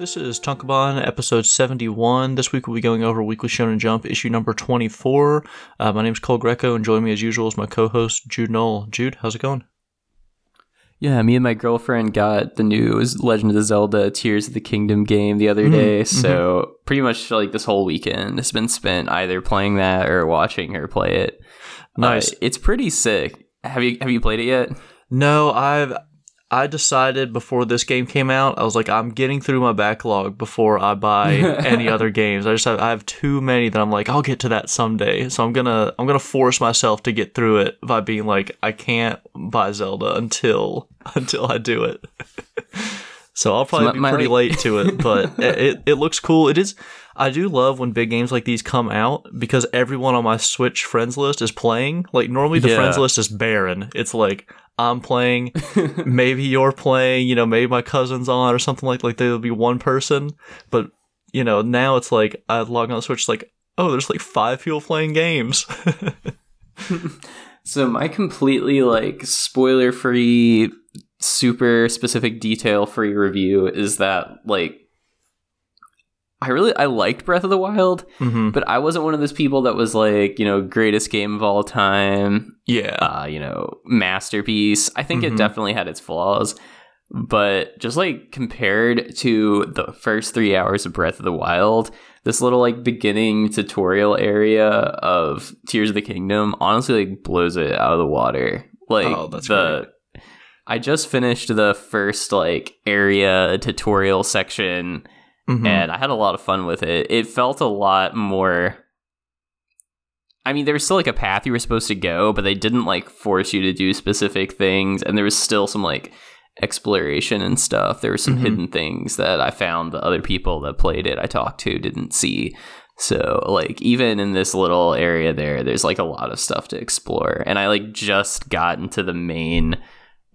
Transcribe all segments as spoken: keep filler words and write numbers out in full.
This is Tankobon, episode seventy-one. This week we'll be going over Weekly Shonen Jump, issue number twenty-four. Uh, my name's Cole Greco, and joining me as usual is my co-host, Jude Knoll. Jude, how's it going? Yeah, me and my girlfriend got the new Legend of Zelda Tears of the Kingdom game the other day, mm-hmm. so mm-hmm. pretty much like this whole weekend has been spent either playing that or watching her play it. Nice. Uh, it's pretty sick. Have you, have you played it yet? No, I've... I decided before this game came out, I was like, I'm getting through my backlog before I buy any other games. I just have, I have too many that I'm like, I'll get to that someday. So I'm gonna I'm gonna force myself to get through it by being like, I can't buy Zelda until until I do it. So I'll probably so be my, pretty my... late to it, but it, it it looks cool. It is. I do love when big games like these come out because everyone on my Switch friends list is playing. Like normally the yeah. friends list is barren. It's like, I'm playing, maybe you're playing, you know, maybe my cousin's on or something like like there'll be one person. But, you know, now it's like I log on the Switch, it's like, oh, there's like five people playing games. So my completely like spoiler free, super specific detail free review is that like I really I liked Breath of the Wild, mm-hmm. but I wasn't one of those people that was like, you know, greatest game of all time. Yeah. Uh, you know, masterpiece. I think mm-hmm. it definitely had its flaws, but just like compared to the first three hours of Breath of the Wild, this little like beginning tutorial area of Tears of the Kingdom honestly like blows it out of the water. Like oh, that's the great. I just finished the first like area tutorial section. Mm-hmm. And I had a lot of fun with it. It felt a lot more... I mean, there was still, like, a path you were supposed to go, but they didn't, like, force you to do specific things. And there was still some, like, exploration and stuff. There were some mm-hmm. hidden things that I found the other people that played it I talked to didn't see. So, like, even in this little area there, there's, like, a lot of stuff to explore. And I, like, just got into the main...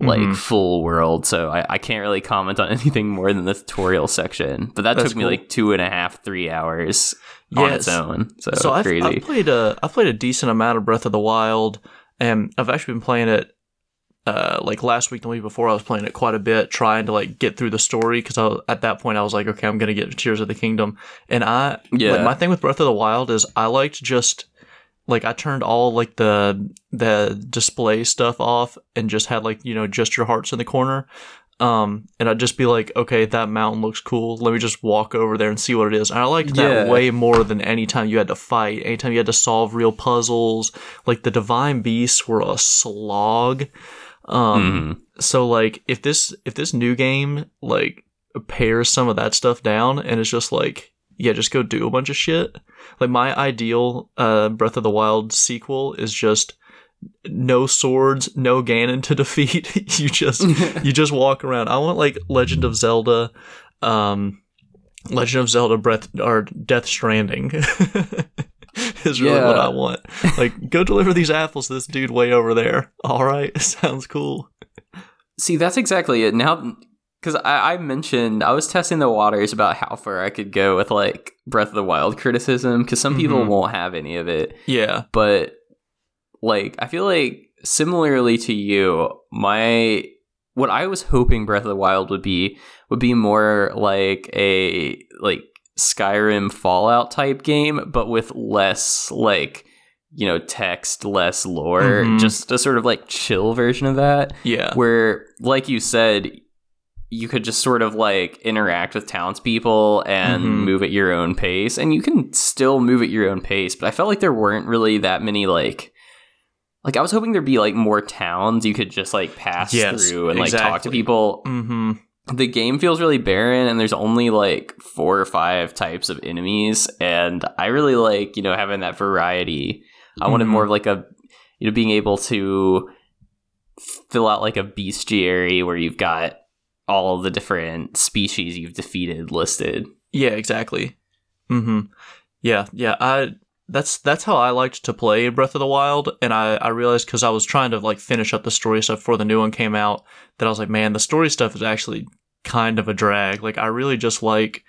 like mm-hmm. full world, so I, I can't really comment on anything more than the tutorial section, but that That's took me cool. like two and a half three hours yes. on its own. So, so I've, crazy. I've played a I've played a decent amount of Breath of the Wild, and I've actually been playing it uh like last week, the week before I was playing it quite a bit, trying to like get through the story, because at that point I was like, okay, I'm gonna get Tears of the Kingdom, and I yeah like, my thing with Breath of the Wild is I liked just like, I turned all, like, the the display stuff off and just had, like, you know, just your hearts in the corner. Um, and I'd just be like, okay, that mountain looks cool. Let me just walk over there and see what it is. And I liked that yeah. way more than any time you had to fight, any time you had to solve real puzzles. Like, the Divine Beasts were a slog. Um, mm. So, like, if this if this new game, like, pairs some of that stuff down and it's just, like... yeah, just go do a bunch of shit. Like, my ideal uh, Breath of the Wild sequel is just no swords, no Ganon to defeat. you just you just walk around. I want, like, Legend of Zelda, um, Legend of Zelda Breath or Death Stranding is really yeah. what I want. Like, go deliver these apples to this dude way over there. All right, sounds cool. See, that's exactly it. Now... because I, I mentioned I was testing the waters about how far I could go with like Breath of the Wild criticism, because some mm-hmm. people won't have any of it. Yeah. But like, I feel like similarly to you, my what I was hoping Breath of the Wild would be would be more like a like Skyrim Fallout type game, but with less like, you know, text, less lore, mm-hmm. just a sort of like chill version of that. Yeah. Where, like you said, you could just sort of like interact with townspeople and mm-hmm. move at your own pace, and you can still move at your own pace. But I felt like there weren't really that many like, like I was hoping there'd be like more towns you could just like pass yes, through and exactly. like talk to people. Mm-hmm. The game feels really barren, and there's only like four or five types of enemies. And I really like, you know, having that variety. I mm-hmm. wanted more of like a, you know, being able to fill out like a bestiary where you've got all the different species you've defeated listed. Yeah, exactly. Mm-hmm. Yeah, yeah. I that's that's how I liked to play Breath of the Wild, and I, I realized because I was trying to like finish up the story stuff before the new one came out that I was like, man, the story stuff is actually kind of a drag. Like, I really just like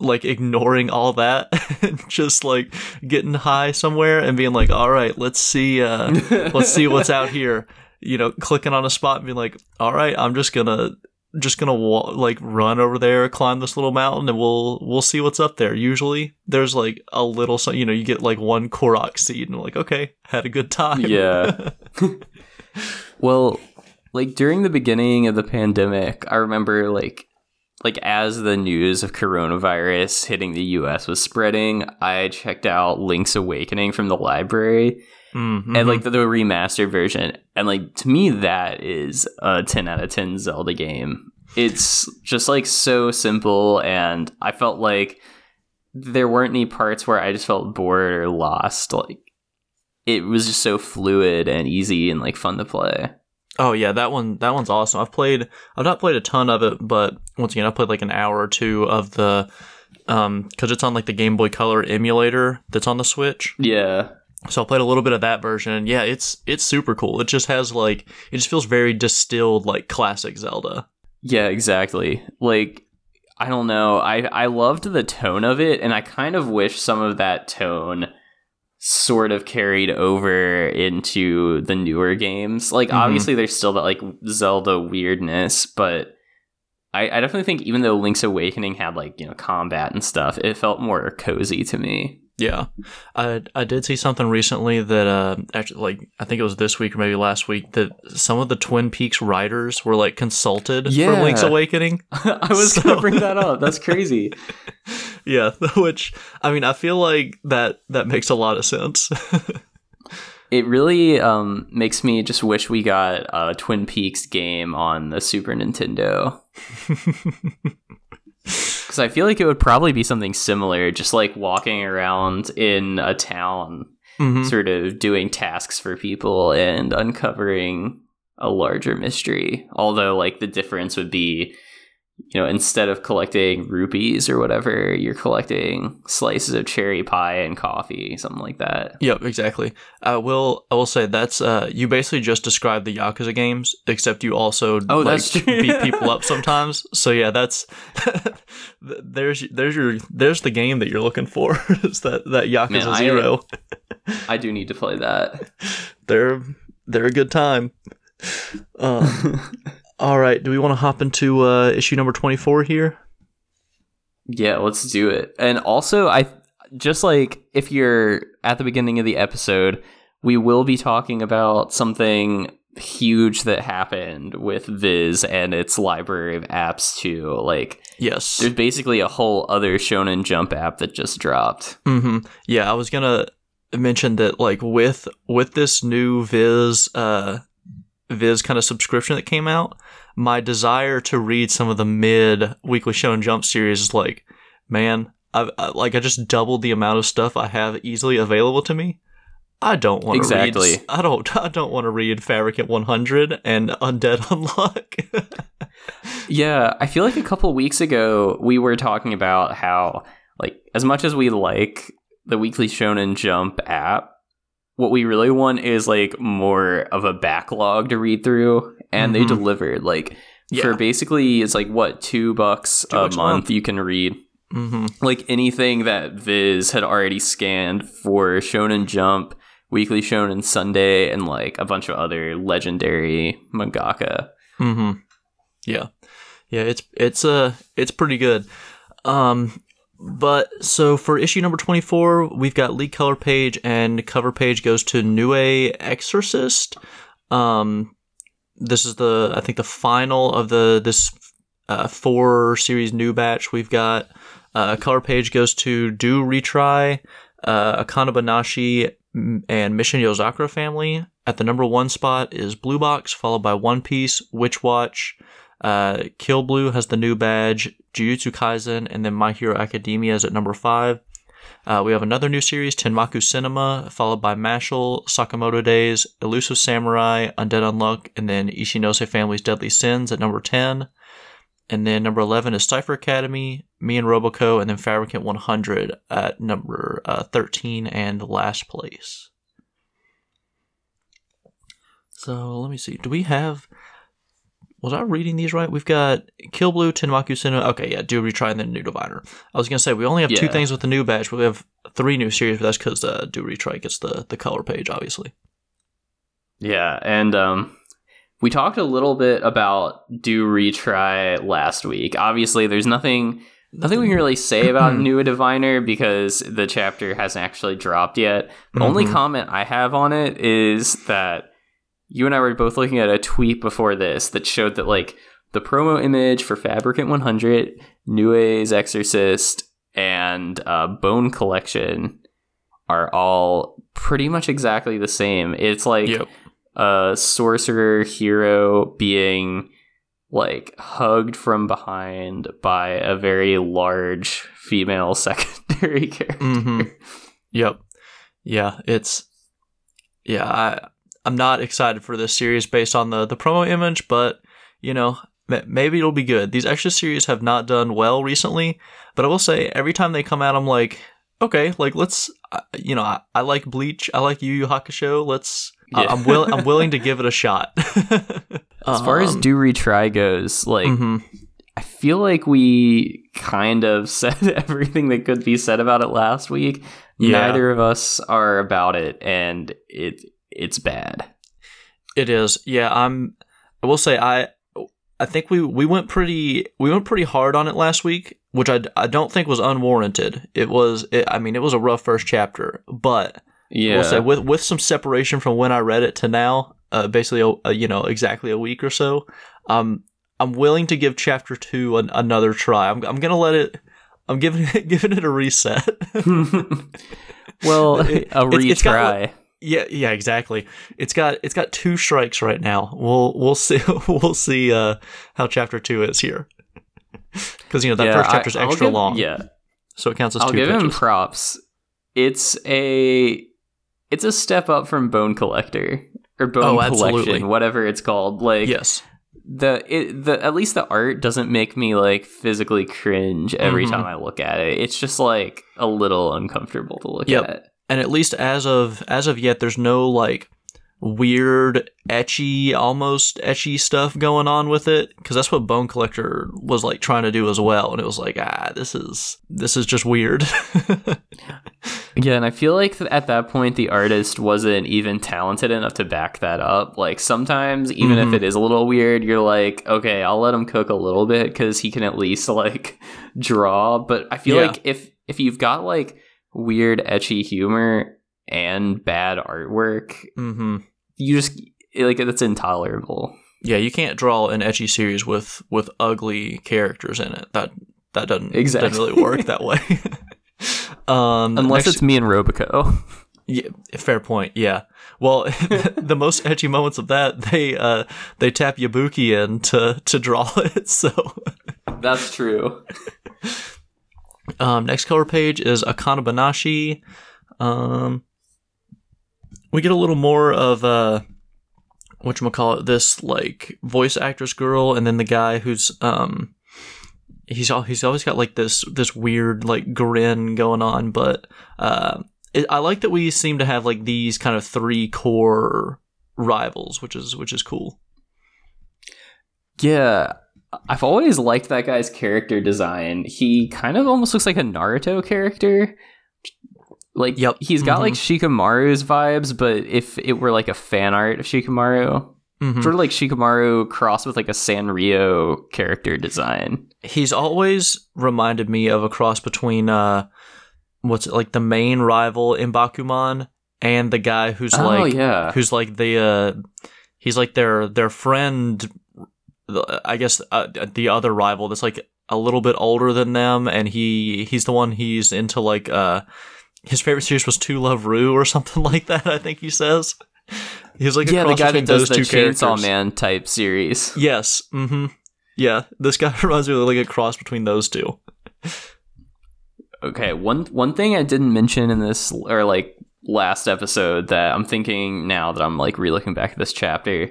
like ignoring all that and just like getting high somewhere and being like, all right, let's see, uh, let's see what's out here. You know, clicking on a spot and being like, all right, I'm just gonna just gonna wa- like run over there, climb this little mountain, and we'll we'll see what's up there. Usually there's like a little, so you know, you get like one Korok seed and like, okay, had a good time. Yeah. Well, like during the beginning of the pandemic, I remember like like as the news of coronavirus hitting the U S was spreading, I checked out Link's Awakening from the library. Mm-hmm. And like the, the remastered version, and like to me that is a ten out of ten Zelda game. It's just like so simple, and I felt like there weren't any parts where I just felt bored or lost. Like it was just so fluid and easy and like fun to play. Oh yeah, that one that one's awesome. I've played I've not played a ton of it, but once again I played like an hour or two of the um because it's on like the Game Boy Color emulator that's on the Switch. Yeah. So I played a little bit of that version. Yeah, it's it's super cool. It just has like, it just feels very distilled, like classic Zelda. Yeah, exactly. Like, I don't know. I, I loved the tone of it, and I kind of wish some of that tone sort of carried over into the newer games. Like, mm-hmm. Obviously there's still that like Zelda weirdness, but I, I definitely think even though Link's Awakening had like, you know, combat and stuff, it felt more cozy to me. Yeah, I I did see something recently that uh, actually like I think it was this week or maybe last week that some of the Twin Peaks writers were like consulted yeah. for Link's Awakening. I was so. gonna bring that up. That's crazy. Yeah, which I mean I feel like that that makes a lot of sense. It really um, makes me just wish we got a Twin Peaks game on the Super Nintendo. Because I feel like it would probably be something similar, just like walking around in a town, mm-hmm. sort of doing tasks for people and uncovering a larger mystery. Although, like, the difference would be, you know, instead of collecting rupees or whatever, you're collecting slices of cherry pie and coffee, something like that. Yep, exactly. I will I will say that's, uh, you basically just described the Yakuza games, except you also oh, like, beat people up sometimes. So yeah, that's, there's there's your there's the game that you're looking for, is that, that Yakuza Man, I, Zero. I do need to play that. They're, they're a good time. Um All right, do we want to hop into uh, issue number twenty-four here? Yeah, let's do it. And also, I just like if you're at the beginning of the episode, we will be talking about something huge that happened with Viz and its library of apps too. Like, yes, there's basically a whole other Shonen Jump app that just dropped. Mm-hmm. Yeah, I was gonna mention that. Like with with this new Viz. Uh, Viz kind of subscription that came out, my desire to read some of the mid Weekly Shonen Jump series is like, man, I've, I like I just doubled the amount of stuff I have easily available to me. I don't want to exactly. read. I don't. I don't want to read Fabricant one hundred and Undead Unluck. Yeah, I feel like a couple weeks ago we were talking about how, like, as much as we like the Weekly Shonen Jump app, what we really want is like more of a backlog to read through, and mm-hmm. they delivered. Like yeah. for basically, it's like what two bucks two a month, month you can read mm-hmm. like anything that Viz had already scanned for Shonen Jump, Weekly Shonen Sunday, and like a bunch of other legendary mangaka. Mm-hmm. Yeah, yeah, it's it's a uh, it's pretty good. Um, But so for issue number twenty-four, we've got lead color page and cover page goes to Nue Exorcist. Um, this is the I think the final of the this uh, four series new batch. We've got uh, color page goes to Do Retry, uh, Akane Banashi, and Mission Yozakura Family. At the number one spot is Blue Box, followed by One Piece, Witch Watch. Uh, Kill Blue has the new badge, Jujutsu Kaisen, and then My Hero Academia is at number five. Uh, we have another new series, Tenmaku Cinema, followed by Mashle, Sakamoto Days, Elusive Samurai, Undead Unluck, and then Ishinose Family's Deadly Sins at number ten. And then number eleven is Cypher Academy, Me and Roboco, and then Fabricant one hundred at number uh, thirteen and last place. So let me see. Do we have... Was I reading these right? We've got Kill Blue, Tenmaku Cinema. Okay, yeah, Do Retry and then New Diviner. I was going to say, we only have yeah. two things with the new batch, but we have three new series, but that's because uh, Do Retry gets the, the color page, obviously. Yeah, and um, We talked a little bit about Do Retry last week. Obviously, there's nothing nothing we can really say about Nua Diviner because the chapter hasn't actually dropped yet. The mm-hmm. only comment I have on it is that you and I were both looking at a tweet before this that showed that, like, the promo image for Fabricant one hundred, Nue's Exorcist, and uh, Bone Collection are all pretty much exactly the same. It's like yep. a sorcerer hero being, like, hugged from behind by a very large female secondary character. Mm-hmm. Yep. Yeah, it's... Yeah, I, I'm not excited for this series based on the, the promo image, but, you know... Maybe it'll be good. These extra series have not done well recently, but I will say every time they come out, I'm like, okay, like let's, uh, you know, I, I like Bleach, I like Yu Yu Hakusho. Let's, yeah. I, I'm will, I'm willing to give it a shot. As far um, as Do Retry goes, like, mm-hmm. I feel like we kind of said everything that could be said about it last week. Yeah. Neither of us are about it, and it it's bad. It is, yeah. I'm. I will say I. I think we, we went pretty we went pretty hard on it last week, which I, I don't think was unwarranted. It was it, I mean it was a rough first chapter, but yeah, we'll say with with some separation from when I read it to now, uh, basically a, a, you know exactly a week or so. Um, I'm willing to give chapter two an, another try. I'm I'm gonna let it. I'm giving it, giving it a reset. Well, it, a retry. It's got, Yeah, yeah, exactly. It's got it's got two strikes right now. We'll we'll see we'll see uh, how chapter two is here, because you know that yeah, first chapter's I, extra give, long. Yeah, so it counts as I'll two. I'll give pitches. him props. It's a it's a step up from Bone Collector or Bone oh, Collection, absolutely. whatever it's called. Like yes, the it, the at least the art doesn't make me like physically cringe every mm-hmm. time I look at it. It's just like a little uncomfortable to look yep. at. And at least as of as of yet, there's no like weird etchy, almost etchy stuff going on with it, because that's what Bone Collector was like trying to do as well, and it was like ah, this is this is just weird. Yeah, and I feel like at that point the artist wasn't even talented enough to back that up. Like sometimes, even mm-hmm. if it is a little weird, you're like, okay, I'll let him cook a little bit because he can at least like draw. But I feel yeah. like if if you've got like weird etchy humor and bad artwork, mm-hmm. you just like that's intolerable. Yeah, you can't draw an etchy series with with ugly characters in it. That that doesn't exactly doesn't really work that way. um unless next, it's Me and Roboco. Yeah, fair point. Yeah, well, the most etchy moments of that, they uh they tap Yabuki in to to draw it, so that's true. Um, next color page is Akane Banashi. Um, we get a little more of uh, whatchamacallit, this like voice actress girl, and then the guy who's um, he's all, he's always got like this this weird like grin going on. But uh, it, I like that we seem to have like these kind of three core rivals, which is which is cool. Yeah. I've always liked that guy's character design. He kind of almost looks like a Naruto character. Like, yep. he's got mm-hmm. like Shikamaru's vibes, but if it were like a fan art of Shikamaru, mm-hmm. sort of like Shikamaru crossed with like a Sanrio character design. He's always reminded me of a cross between uh, what's it, like the main rival in Bakuman and the guy who's oh, like yeah. who's like the uh, he's like their their friend. I guess uh, the other rival that's like a little bit older than them, and he he's the one he's into like uh his favorite series was To Love Rue or something like that. I think he says he's like yeah, the guy that does the Chainsaw Man type series. Yes, mm-hmm. yeah, this guy reminds me of like a cross between those two. Okay, one one thing I didn't mention in this or like last episode that I'm thinking now that I'm like relooking back at this chapter.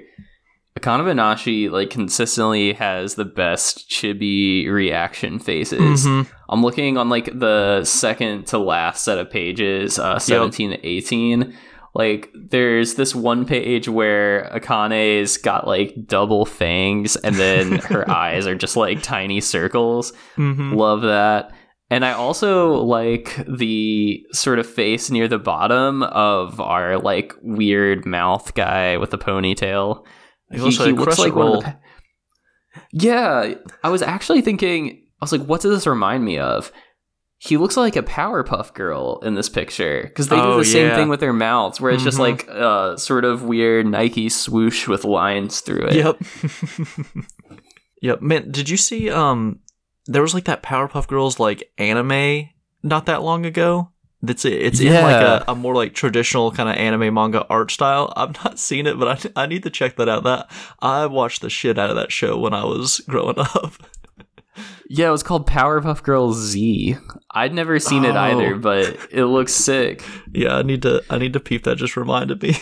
Akane Banashi like consistently has the best chibi reaction faces. Mm-hmm. I'm looking on like the second to last set of pages, uh, seventeen yep. to eighteen. Like there's this one page where Akane's got like double fangs, and then her eyes are just like tiny circles. Mm-hmm. Love that. And I also like the sort of face near the bottom of our like weird mouth guy with the ponytail. He, also he looks like one of the... Yeah, I was actually thinking, I was like, what does this remind me of? He looks like a Powerpuff Girl in this picture, because they oh, do the same yeah. thing with their mouths, where it's mm-hmm. just like a uh, sort of weird Nike swoosh with lines through it. Yep. Yep. Man, did you see, um, there was like that Powerpuff Girls like anime not that long ago? That's it. It's yeah. in like a, a more like traditional kind of anime manga art style. I've not seen it, but I, I need to check that out. That I watched the shit out of that show when I was growing up. Yeah, it was called Powerpuff Girls Z. I'd never seen oh. it either, but it looks sick. Yeah, I need to I need to peep that, just reminded me.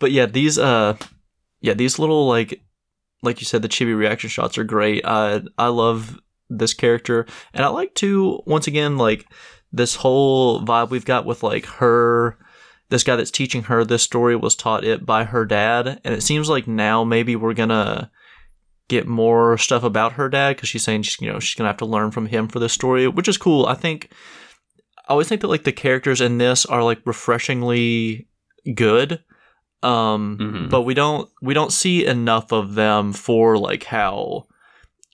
But yeah, these uh yeah, these little like like you said, the chibi reaction shots are great. I I love this character. And I like to, once again, like this whole vibe we've got with like her, this guy that's teaching her this story was taught it by her dad, and it seems like now maybe we're gonna get more stuff about her dad, because she's saying she's, you know, she's gonna have to learn from him for this story, which is cool. I think I always think that like the characters in this are like refreshingly good, um, mm-hmm. but we don't we don't see enough of them for like how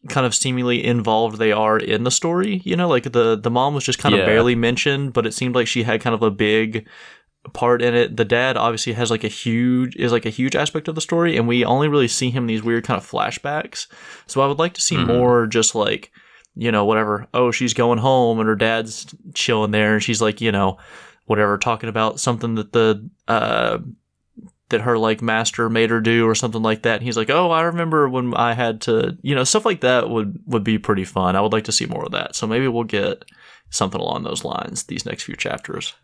kind of seemingly involved they are in the story. You know, like the the mom was just kind yeah. of barely mentioned, but it seemed like she had kind of a big part in it. The dad obviously has like a huge is like a huge aspect of the story, and we only really see him in these weird kind of flashbacks. So I would like to see mm-hmm. more just like, you know, whatever, oh, she's going home and her dad's chilling there, and she's like, you know, whatever, talking about something that the uh that her like master made her do or something like that, and he's like, oh, I remember when I had to, you know, stuff like that would would be pretty fun. I would like to see more of that, so maybe we'll get something along those lines these next few chapters.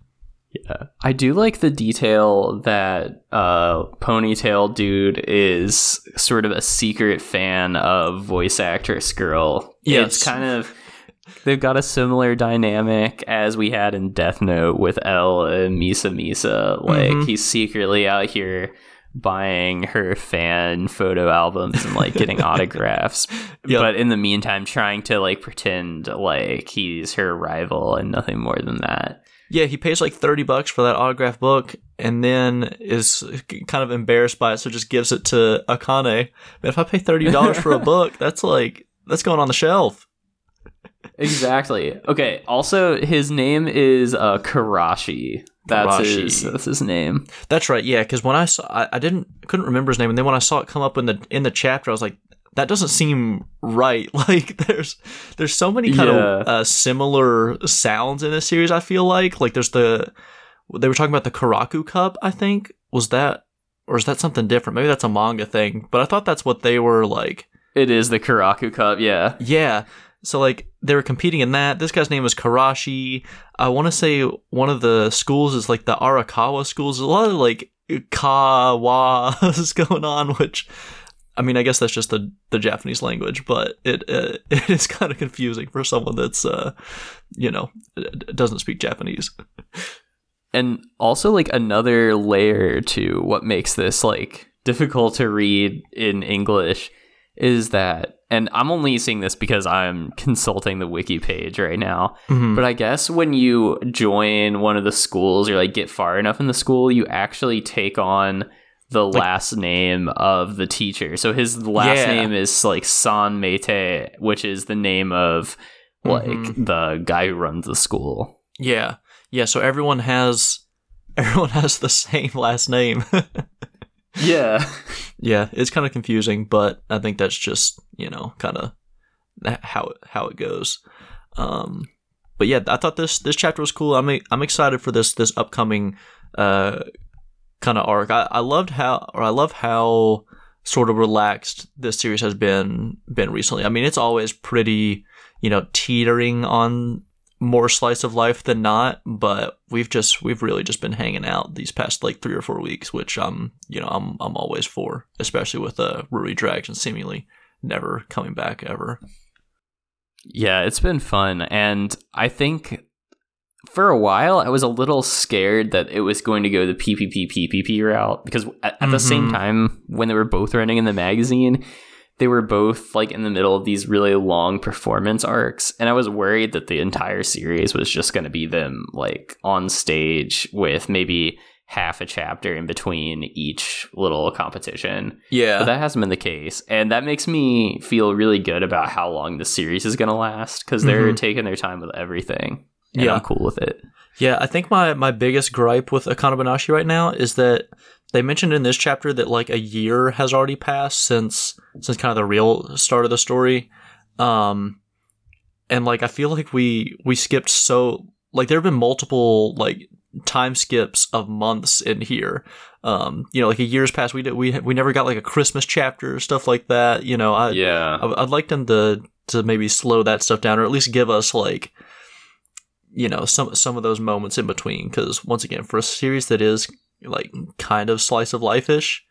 Yeah, I do like the detail that uh, Ponytail Dude is sort of a secret fan of voice actress girl. Yes. It's kind of, they've got a similar dynamic as we had in Death Note with Elle and Misa Misa. Like, mm-hmm. he's secretly out here buying her fan photo albums and like getting autographs, yep. but in the meantime trying to like pretend like he's her rival and nothing more than that. Yeah, he pays like thirty bucks for that autograph book and then is kind of embarrassed by it, so just gives it to Akane. But if I pay thirty dollars for a book, that's like, that's going on the shelf. Exactly. Okay, also his name is uh, Karashi. That's Karashi. his that's his name. That's right. Yeah, cuz when I saw I, I didn't couldn't remember his name, and then when I saw it come up in the in the chapter, I was like, that doesn't seem right. Like there's there's so many kind yeah. of uh, similar sounds in this series, I feel like. Like there's the they were talking about the Karaku Cup, I think. Was that, or is that something different? Maybe that's a manga thing, but I thought that's what they were like. It is the Karaku Cup, yeah. Yeah. So like they were competing in that. This guy's name was Karashi. I want to say one of the schools is like the Arakawa schools. There's a lot of like kawas going on, which I mean, I guess that's just the, the Japanese language, but it uh, it is kind of confusing for someone that's, uh, you know, doesn't speak Japanese. And also, like, another layer to what makes this, like, difficult to read in English is that, and I'm only seeing this because I'm consulting the wiki page right now, mm-hmm. but I guess when you join one of the schools or, like, get far enough in the school, you actually take on the like, last name of the teacher. So his last yeah. name is like San Meite, which is the name of like mm-hmm. the guy who runs the school. Yeah. Yeah, so everyone has everyone has the same last name. yeah. Yeah, it's kind of confusing, but I think that's just, you know, kind of how how it goes. Um but yeah, I thought this this chapter was cool. I'm I'm excited for this this upcoming uh kind of arc. I, I loved how or I love how sort of relaxed this series has been been recently. I mean, it's always pretty, you know, teetering on more slice of life than not, but we've just we've really just been hanging out these past like three or four weeks, which um you know I'm I'm always for, especially with uh Ruri Dragon seemingly never coming back ever. Yeah, it's been fun, and I think for a while, I was a little scared that it was going to go the P P P P P P route, because at, at mm-hmm. the same time, when they were both running in the magazine, they were both like in the middle of these really long performance arcs, and I was worried that the entire series was just going to be them like on stage with maybe half a chapter in between each little competition. Yeah. But that hasn't been the case. And that makes me feel really good about how long the series is going to last, because they're mm-hmm. taking their time with everything. And yeah. I'm cool with it. Yeah, I think my, my biggest gripe with Akane Banashi right now is that they mentioned in this chapter that like a year has already passed since since kind of the real start of the story. Um, and like I feel like we we skipped so like there have been multiple like time skips of months in here. Um, you know, like a year's passed. We did, we we never got like a Christmas chapter or stuff like that. You know, I yeah, I, I'd like them to to maybe slow that stuff down, or at least give us like, you know, some some of those moments in between, because once again, for a series that is like kind of slice of life-ish,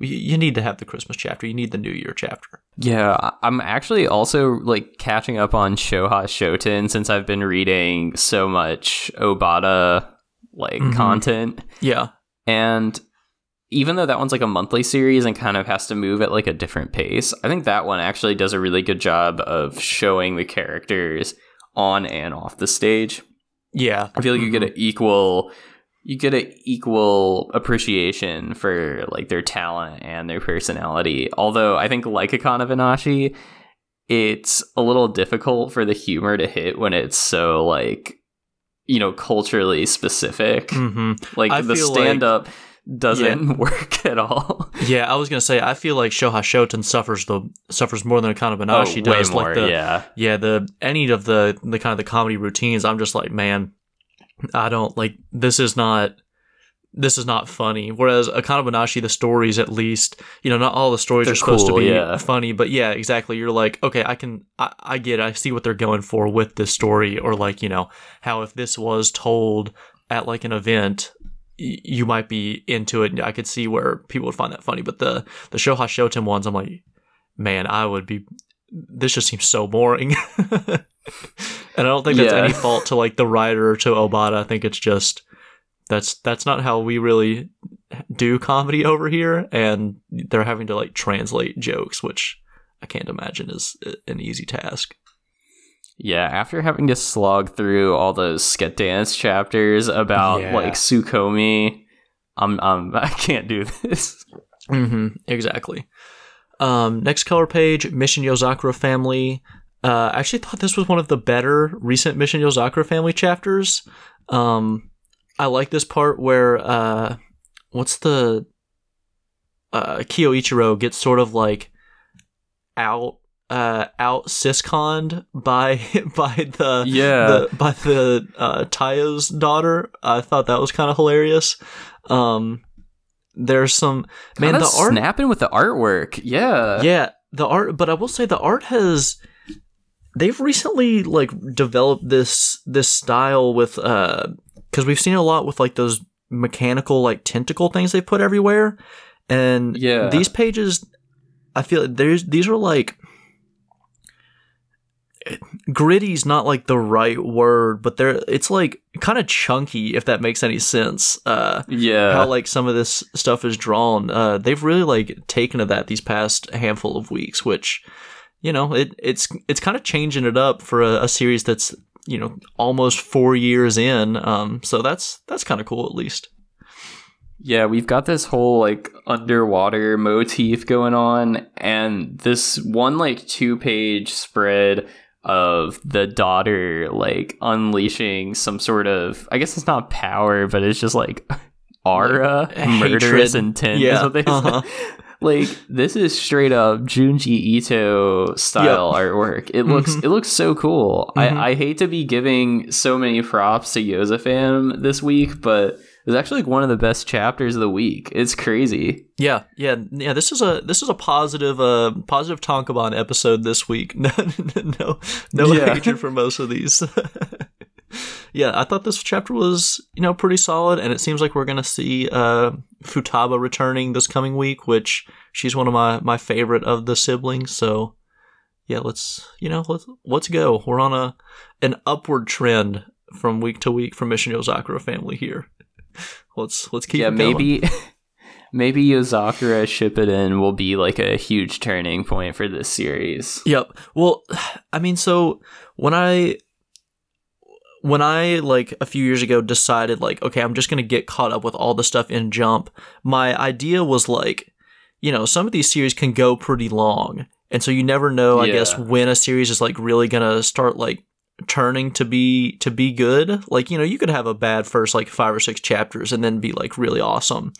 you, you need to have the Christmas chapter, you need the New Year chapter. Yeah, I'm actually also like catching up on Shouha Shoten since I've been reading so much Obata like mm-hmm. content. Yeah, and even though that one's like a monthly series and kind of has to move at like a different pace, I think that one actually does a really good job of showing the characters on and off the stage. Yeah, I feel like you get an equal, you get an equal appreciation for like their talent and their personality. Although I think like Akane Banashi, it's a little difficult for the humor to hit when it's so like, you know, culturally specific. Mm-hmm. Like I the stand up like, doesn't yeah. work at all. Yeah, I was gonna say I feel like Shouha Shoten suffers the suffers more than Akane Banashi oh, does. Way more, like the, yeah, yeah, the any of the the kind of the comedy routines. I'm just like, man, I don't like this is not this is not funny. Whereas Akane Banashi, the stories at least, you know, not all the stories they're are supposed cool, to be yeah. funny, but yeah, exactly. You're like, okay, I can, I, I get, it. I see what they're going for with this story, or like, you know, how if this was told at like an event, y- you might be into it, and I could see where people would find that funny. But the the Shouha Shoten ones, I'm like, man, I would be. This just seems so boring, and I don't think that's yeah. any fault to like the writer or to Obata. I think it's just. That's that's not how we really do comedy over here, and they're having to like translate jokes, which I can't imagine is an easy task. Yeah, after having to slog through all those Sket Dance chapters about yeah. like Sukomi, I'm I'm I can't do this. Mm-hmm, exactly. Um, next color page, Mission Yozakura Family. Uh, I actually thought this was one of the better recent Mission Yozakura Family chapters. Um. I like this part where, uh, what's the, uh, Kyoichiro gets sort of like out, uh, out sisconned by, by the, yeah. the, by the, uh, Tayo's daughter. I thought that was kind of hilarious. Um, there's some, kinda man, the art. Snapping with the artwork. Yeah. Yeah. The art, but I will say the art has, they've recently like developed this, this style with, uh, because we've seen a lot with like those mechanical like tentacle things they put everywhere, and yeah. these pages, I feel like there's these are like gritty's not like the right word, but they're it's like kind of chunky, if that makes any sense. Uh, yeah, how like some of this stuff is drawn. Uh, they've really like taken to that these past handful of weeks, which you know it it's it's kind of changing it up for a, a series that's. You know, almost four years in, um, so that's that's kind of cool, at least. Yeah, we've got this whole like underwater motif going on, and this one like two page spread of the daughter like unleashing some sort of, I guess it's not power, but it's just like aura, murderous intent. Yeah. Is what they uh-huh. said. Like this is straight up Junji Ito style yep. artwork. It looks mm-hmm. it looks so cool. Mm-hmm. I, I hate to be giving so many props to Yozafam this week, but it's actually like one of the best chapters of the week. It's crazy. Yeah, yeah, yeah. This is a this is a positive uh positive Tonkabon episode this week. no, no, no yeah. hatred for most of these. Yeah, I thought this chapter was, you know, pretty solid, and it seems like we're going to see uh, Futaba returning this coming week, which she's one of my, my favorite of the siblings, so yeah, let's, you know, let's let's go. We're on a an upward trend from week to week from Mission Yozakura Family here. Let's let's keep yeah, it going. Yeah, maybe maybe Yozakura Shippuden will be like a huge turning point for this series. Yep. Well, I mean, so when I... when I, like, a few years ago decided, like, okay, I'm just going to get caught up with all the stuff in Jump, my idea was, like, you know, some of these series can go pretty long. And so you never know, I yeah. guess, when a series is, like, really going to start, like, turning to be to be good. Like, you know, you could have a bad first, like, five or six chapters and then be, like, really awesome.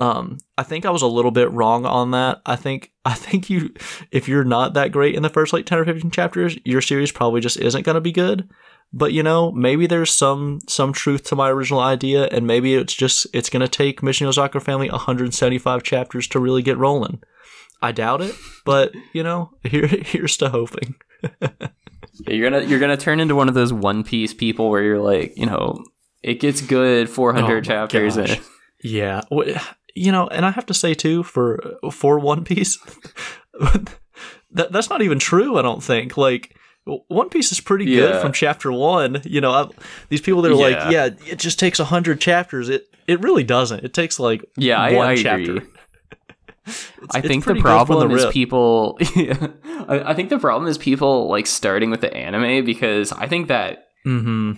Um, I think I was a little bit wrong on that. I think I think you, if you're not that great in the first, like, ten or fifteen chapters, your series probably just isn't going to be good. But, you know, maybe there's some some truth to my original idea, and maybe it's just, it's going to take Mission Yozakura Family one hundred seventy-five chapters to really get rolling. I doubt it, but, you know, here, here's to hoping. You're gonna you're gonna turn into one of those One Piece people where you're like, you know, it gets good four hundred oh chapters in it. Yeah. You know, and I have to say, too, for, for One Piece, that that's not even true, I don't think. Like, One Piece is pretty yeah. good from chapter one. You know, I've, these people that are yeah. like, yeah, it just takes one hundred chapters. It it really doesn't. It takes, like, yeah, one I, I chapter. Agree. It's, I think the problem the is rip. people. Yeah, I, I think the problem is people like starting with the anime, because I think that mm-hmm.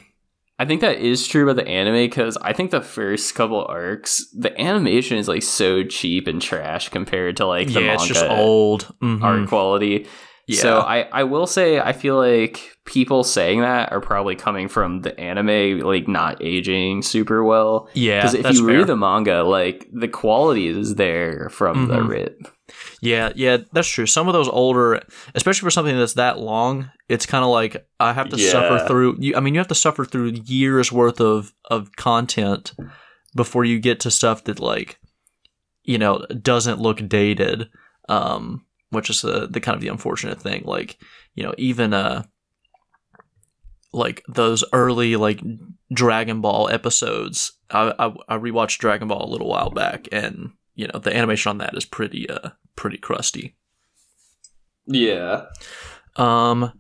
I think that is true about the anime, because I think the first couple arcs, the animation is like so cheap and trash compared to like the yeah, manga, it's just old mm-hmm. art quality. Yeah. So I, I will say I feel like people saying that are probably coming from the anime, like, not aging super well. Yeah, because if you fair. read the manga, like, the quality is there from mm-hmm. the rip. Yeah, yeah, that's true. Some of those older, especially for something that's that long, it's kind of like I have to yeah. suffer through. You, I mean, you have to suffer through years worth of of content before you get to stuff that, like, you know, doesn't look dated. Um, Which is the, the kind of the unfortunate thing. Like, you know, even uh, like those early like Dragon Ball episodes. I, I I rewatched Dragon Ball a little while back, and you know the animation on that is pretty uh pretty crusty. Yeah. Um,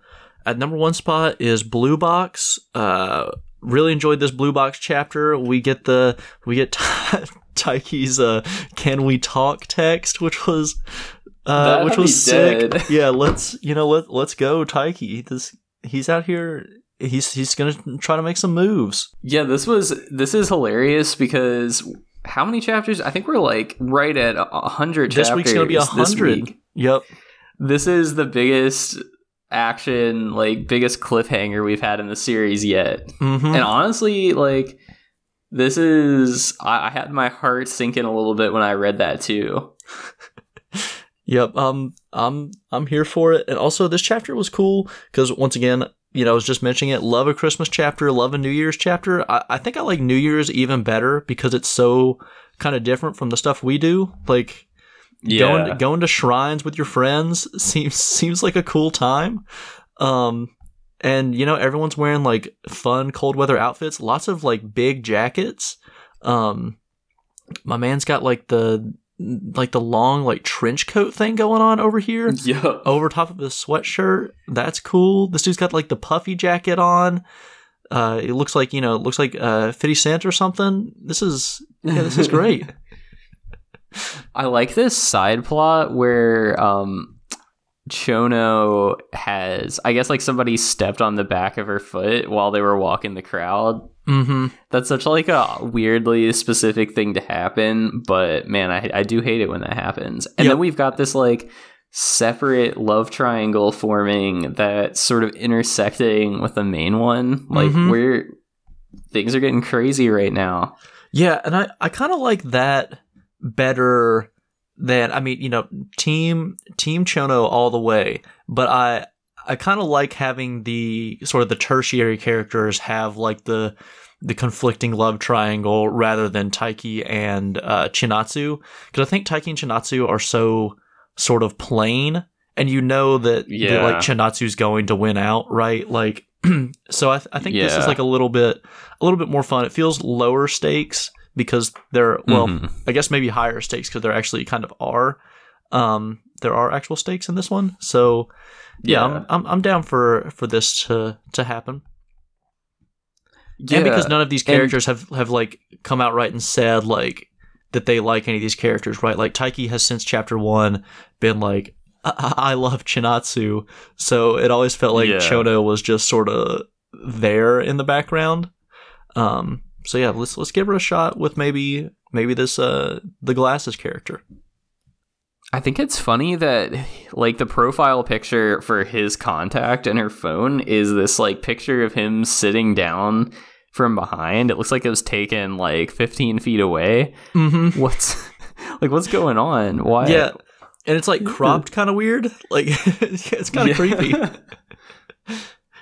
at number one spot is Blue Box. Uh, really enjoyed this Blue Box chapter. We get the we get Ta- Taiki's uh, "Can we talk?" text, which was. Uh, which was sick. Dead. Yeah, let's you know let let's go, Taiki. This he's out here. He's he's gonna try to make some moves. Yeah, this was this is hilarious because how many chapters? I think we're like right at a hundred. This week's gonna be a hundred. Yep. This is the biggest action, like biggest cliffhanger we've had in the series yet. Mm-hmm. And honestly, like this is I, I had my heart sinking a little bit when I read that too. Yep, um, I'm I'm here for it. And also, this chapter was cool because, once again, you know, I was just mentioning it. Love a Christmas chapter, love a New Year's chapter. I, I think I like New Year's even better because it's so kind of different from the stuff we do. Like, yeah. going, going to shrines with your friends seems seems like a cool time. Um, and, you know, everyone's wearing, like, fun cold weather outfits. Lots of, like, big jackets. Um, my man's got, like, the... like the long like trench coat thing going on over here yeah. over top of his sweatshirt. That's cool. This dude's got like the puffy jacket on. Uh, it looks like, you know, it looks like uh, fifty cent or something. This is, yeah, this is great. I like this side plot where um, Chono has, I guess like somebody stepped on the back of her foot while they were walking the crowd. Mm-hmm. That's such like a weirdly specific thing to happen, but man, I I do hate it when that happens. And yep. then we've got this like separate love triangle forming that's sort of intersecting with the main one. Like mm-hmm. we're things are getting crazy right now. Yeah, and I I kind of like that better than I mean you know team team Chono all the way, but I. I kind of like having the sort of the tertiary characters have like the the conflicting love triangle rather than Taiki and uh, Chinatsu, because I think Taiki and Chinatsu are so sort of plain, and you know that, yeah. that like Chinatsu's going to win out, right? Like, so I, th- I think yeah. this is like a little bit a little bit more fun. It feels lower stakes because they're well, mm-hmm. I guess maybe higher stakes because there actually kind of are um, there are actual stakes in this one, so. Yeah, yeah, I'm I'm I'm down for, for this to, to happen. Yeah, and because none of these characters and, have, have like come out right and said like that they like any of these characters, right? Like Taiki has since chapter one been like I, I love Chinatsu, so it always felt like yeah. Chono was just sort of there in the background. Um, so yeah, let's let's give her a shot with maybe maybe this uh the glasses character. I think it's funny that, like, the profile picture for his contact and her phone is this, like, picture of him sitting down from behind. It looks like it was taken, like, fifteen feet away. Mm-hmm. What's, like, what's going on? Why? Yeah, and it's, like, cropped kind of weird. Like, it's kind of yeah. creepy.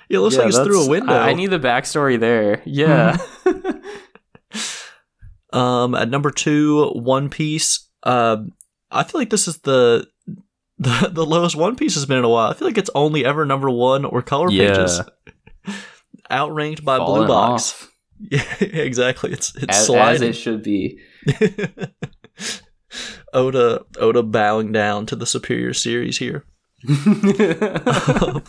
It looks yeah, like it's through a window. I, I need the backstory there. Yeah. Mm-hmm. um, at number two, One Piece. Uh, I feel like this is the, the the lowest One Piece has been in a while. I feel like it's only ever number one or color yeah. pages. Outranked by Falling Blue Box. Off. Yeah, exactly. It's it's as, sliding. As it should be. Oda Oda bowing down to the superior series here. um,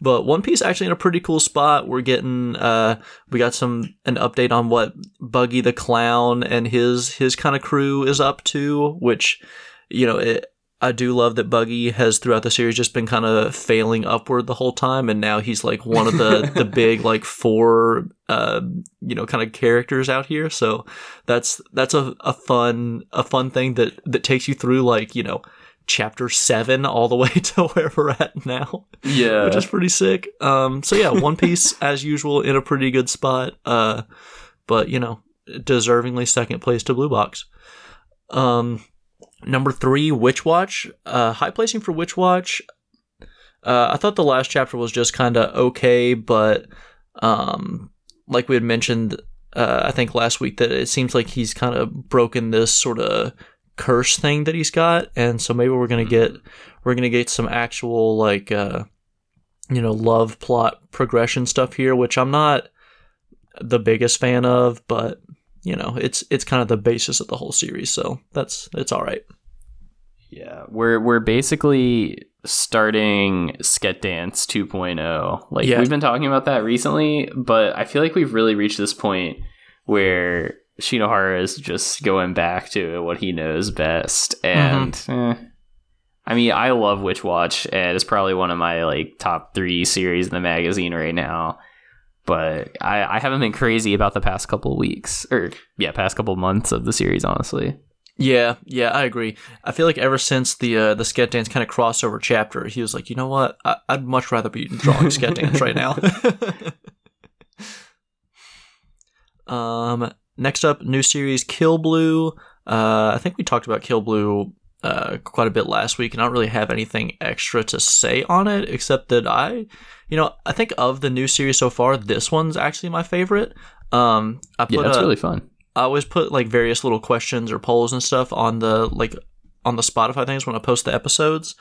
but One Piece actually in a pretty cool spot. We're getting uh, we got some an update on what Buggy the Clown and his his kind of crew is up to, which. You know, it, I do love that Buggy has throughout the series just been kind of failing upward the whole time, and now he's like one of the, the big like four, uh, you know, kind of characters out here. So that's that's a, a fun a fun thing that, that takes you through like you know chapter seven all the way to where we're at now. Yeah, which is pretty sick. Um, so yeah, One Piece as usual in a pretty good spot. Uh, but you know, deservingly second place to Blue Box. Um. Number three, Witch Watch. Uh, high placing for Witch Watch. Uh, I thought the last chapter was just kind of okay, but um, like we had mentioned, uh, I think last week, that it seems like he's kind of broken this sort of curse thing that he's got, and so maybe we're gonna get we're gonna get some actual like uh, you know love plot progression stuff here, which I'm not the biggest fan of, but. You know, it's it's kind of the basis of the whole series, so that's it's all right. Yeah, we're we're basically starting Sket Dance two point oh. Like yeah. We've been talking about that recently, but I feel like we've really reached this point where Shinohara is just going back to what he knows best. And mm-hmm. eh, I mean, I love Witch Watch, and it's probably one of my like top three series in the magazine right now. But I, I haven't been crazy about the past couple of weeks or, yeah, past couple of months of the series, honestly. Yeah, yeah, I agree. I feel like ever since the uh, the Sket Dance kind of crossover chapter, he was like, you know what? I, I'd much rather be drawing Sket Dance right now. um, next up, new series, Kill Blue. Uh, I think we talked about Kill Blue uh, quite a bit last week, and I don't really have anything extra to say on it, except that I... You know, I think of the new series so far, this one's actually my favorite. Um, I put yeah, that's a, really fun. I always put like various little questions or polls and stuff on the like on the Spotify things when I post the episodes.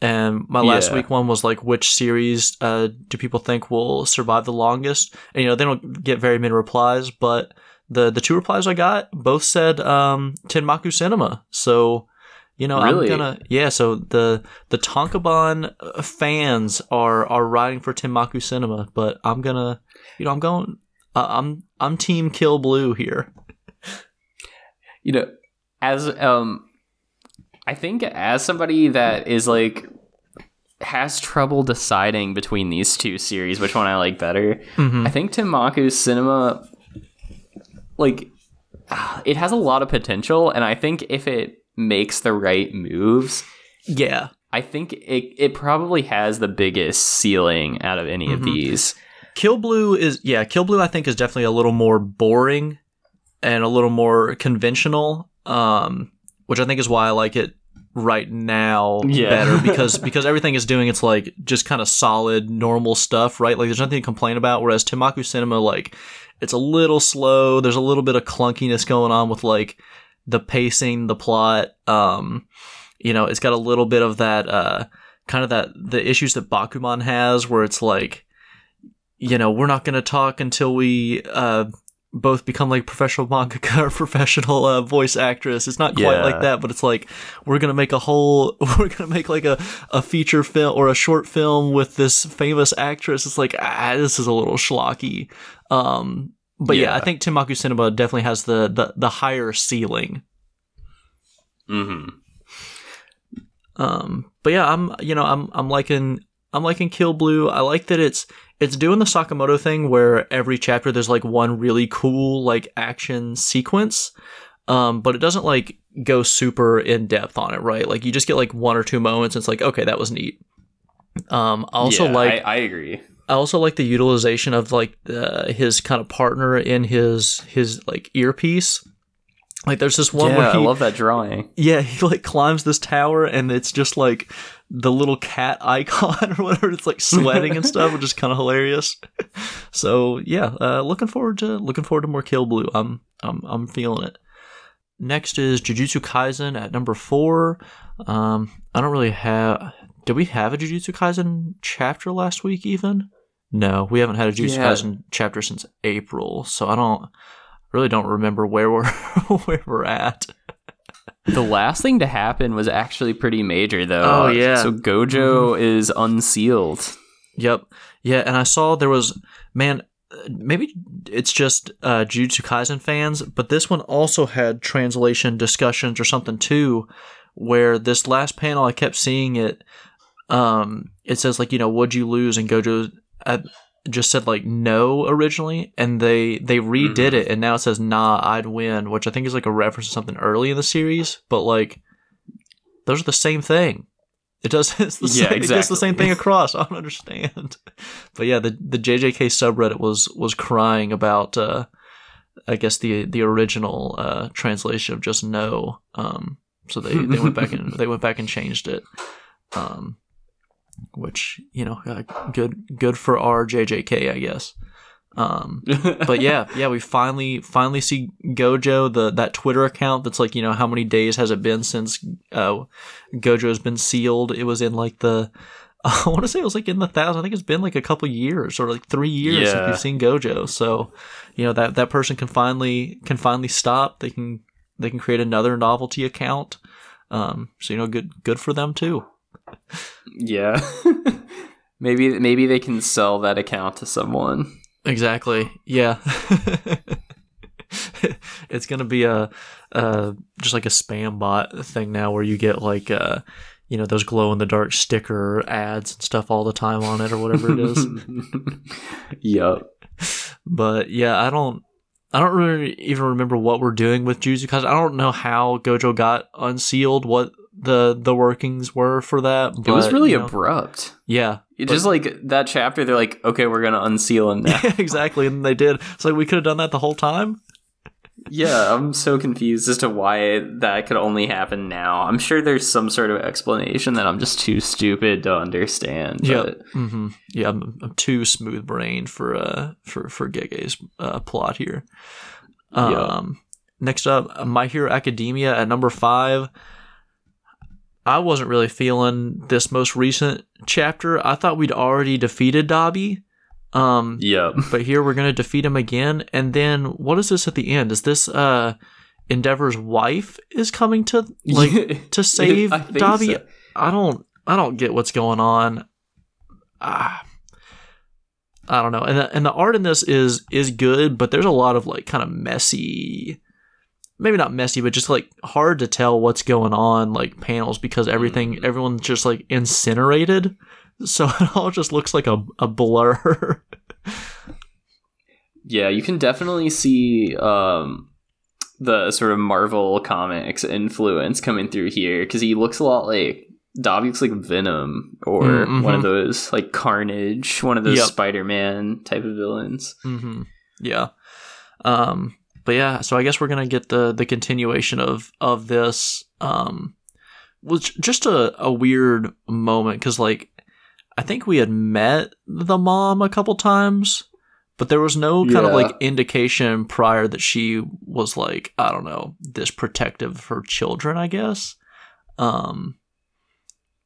And my last yeah. week one was like, which series uh, do people think will survive the longest? And you know, they don't get very many replies, but the the two replies I got both said um, Tenmaku Cinema. So. You know, really? I'm gonna yeah. So the the Tonkabon fans are are riding for Tenmaku Cinema, but I'm gonna, you know, I'm going, uh, I'm I'm Team Kill Blue here. You know, as um, I think as somebody that is like has trouble deciding between these two series, which one I like better. Mm-hmm. I think Tenmaku Cinema, like, it has a lot of potential, and I think if it makes the right moves, yeah I think it it probably has the biggest ceiling out of any mm-hmm. of these. Kill Blue is yeah Kill Blue I think is definitely a little more boring and a little more conventional, um which I think is why I like it right now yeah. better, because because everything is doing it's like just kind of solid normal stuff, right? Like there's nothing to complain about, whereas Tenmaku Cinema, like it's a little slow, there's a little bit of clunkiness going on with like the pacing, the plot, um, you know, it's got a little bit of that, uh, kind of that, the issues that Bakuman has where it's like, you know, we're not going to talk until we, uh, both become like professional mangaka or professional uh, voice actress. It's not quite yeah. like that, but it's like, we're going to make a whole, we're going to make like a, a feature film or a short film with this famous actress. It's like, ah, this is a little schlocky. Um, But yeah. yeah, I think Tenmaku Cinema definitely has the, the, the higher ceiling. Mm-hmm. Um, but yeah, I'm you know I'm I'm liking I'm liking Kill Blue. I like that it's It's doing the Sakamoto thing where every chapter there's like one really cool like action sequence, um, but it doesn't like go super in depth on it, right? Like you just get like one or two moments and it's like, okay, that was neat. Um, I also yeah, like I, I agree. I also like the utilization of like the, his kind of partner in his his like earpiece. Like there's this one yeah, where he, I love that drawing. Yeah, he like climbs this tower and it's just like the little cat icon or whatever. It's like sweating and stuff, which is kind of hilarious. So yeah, uh, looking forward to looking forward to more Kill Blue. I'm I'm I'm feeling it. Next is Jujutsu Kaisen at number four. Um, I don't really have. Did we have a Jujutsu Kaisen chapter last week? Even no, we haven't had a Jujutsu yeah. Kaisen chapter since April. So I don't. Really don't remember where we're where we're at. The last thing to happen was actually pretty major, though. Oh yeah. So Gojo mm-hmm. is unsealed. Yep. Yeah, and I saw there was man. Maybe it's just uh, Jujutsu Kaisen fans, but this one also had translation discussions or something too. Where this last panel, I kept seeing it. Um, it says like you know, what'd you lose? And Gojo. I, just said like no originally and they they redid mm-hmm. it and now it says nah I'd win, which I think is like a reference to something early in the series, but like those are the same thing. It does it's the, yeah, same, exactly. It gets the same thing across. I don't understand. But yeah, the the J J K subreddit was was crying about uh I guess the the original uh translation of just no. Um so they they went back and they went back and changed it. Um Which, you know, uh, good good for our J J K, I guess. Um, but yeah, yeah, we finally finally see Gojo, the that Twitter account that's like, you know, how many days has it been since uh, Gojo's been sealed? It was in like the, I want to say it was like in the thousand. I think it's been like a couple years or like three years yeah. since we've seen Gojo. So, you know, that, that person can finally can finally stop. They can they can create another novelty account. Um, so, you know, good good for them too. Yeah. maybe maybe they can sell that account to someone. Exactly. Yeah. It's gonna be a uh just like a spam bot thing now where you get like uh you know those glow in the dark sticker ads and stuff all the time on it or whatever it is. Yep. But yeah, I don't I don't really even remember what we're doing with Jujutsu Kaisen. I don't know how Gojo got unsealed, what the the workings were for that, but it was really you know, abrupt. Yeah, it just like that chapter they're like, okay, we're gonna unseal him now. Yeah, exactly. And they did. It's like we could have done that the whole time. Yeah, I'm so confused as to why that could only happen now. I'm sure there's some sort of explanation that I'm just too stupid to understand. Yeah, mm-hmm. yeah I'm, I'm too smooth brained for uh for for Gege's uh plot here. um yep. Next up, My Hero Academia at number five. I wasn't really feeling this most recent chapter. I thought we'd already defeated Dabi. Um, yeah. But here we're going to defeat him again. And then what is this at the end? Is this uh, Endeavor's wife is coming to like to save I Dabi? So. I don't I don't get what's going on. Ah, I don't know. And the, and the art in this is is good, but there's a lot of like kind of messy maybe not messy, but just like hard to tell what's going on, like panels, because everything, mm. everyone's just like incinerated. So it all just looks like a, a blur. Yeah, you can definitely see um, the sort of Marvel Comics influence coming through here, because he looks a lot like, Dabi looks like Venom or mm-hmm. one of those like Carnage, one of those yep. Spider-Man type of villains. Mm-hmm. Yeah. Um, But yeah, so I guess we're gonna get the the continuation of of this, um, which just a, a weird moment because like I think we had met the mom a couple times, but there was no kind yeah. of like indication prior that she was like I don't know this protective of her children. I guess, um,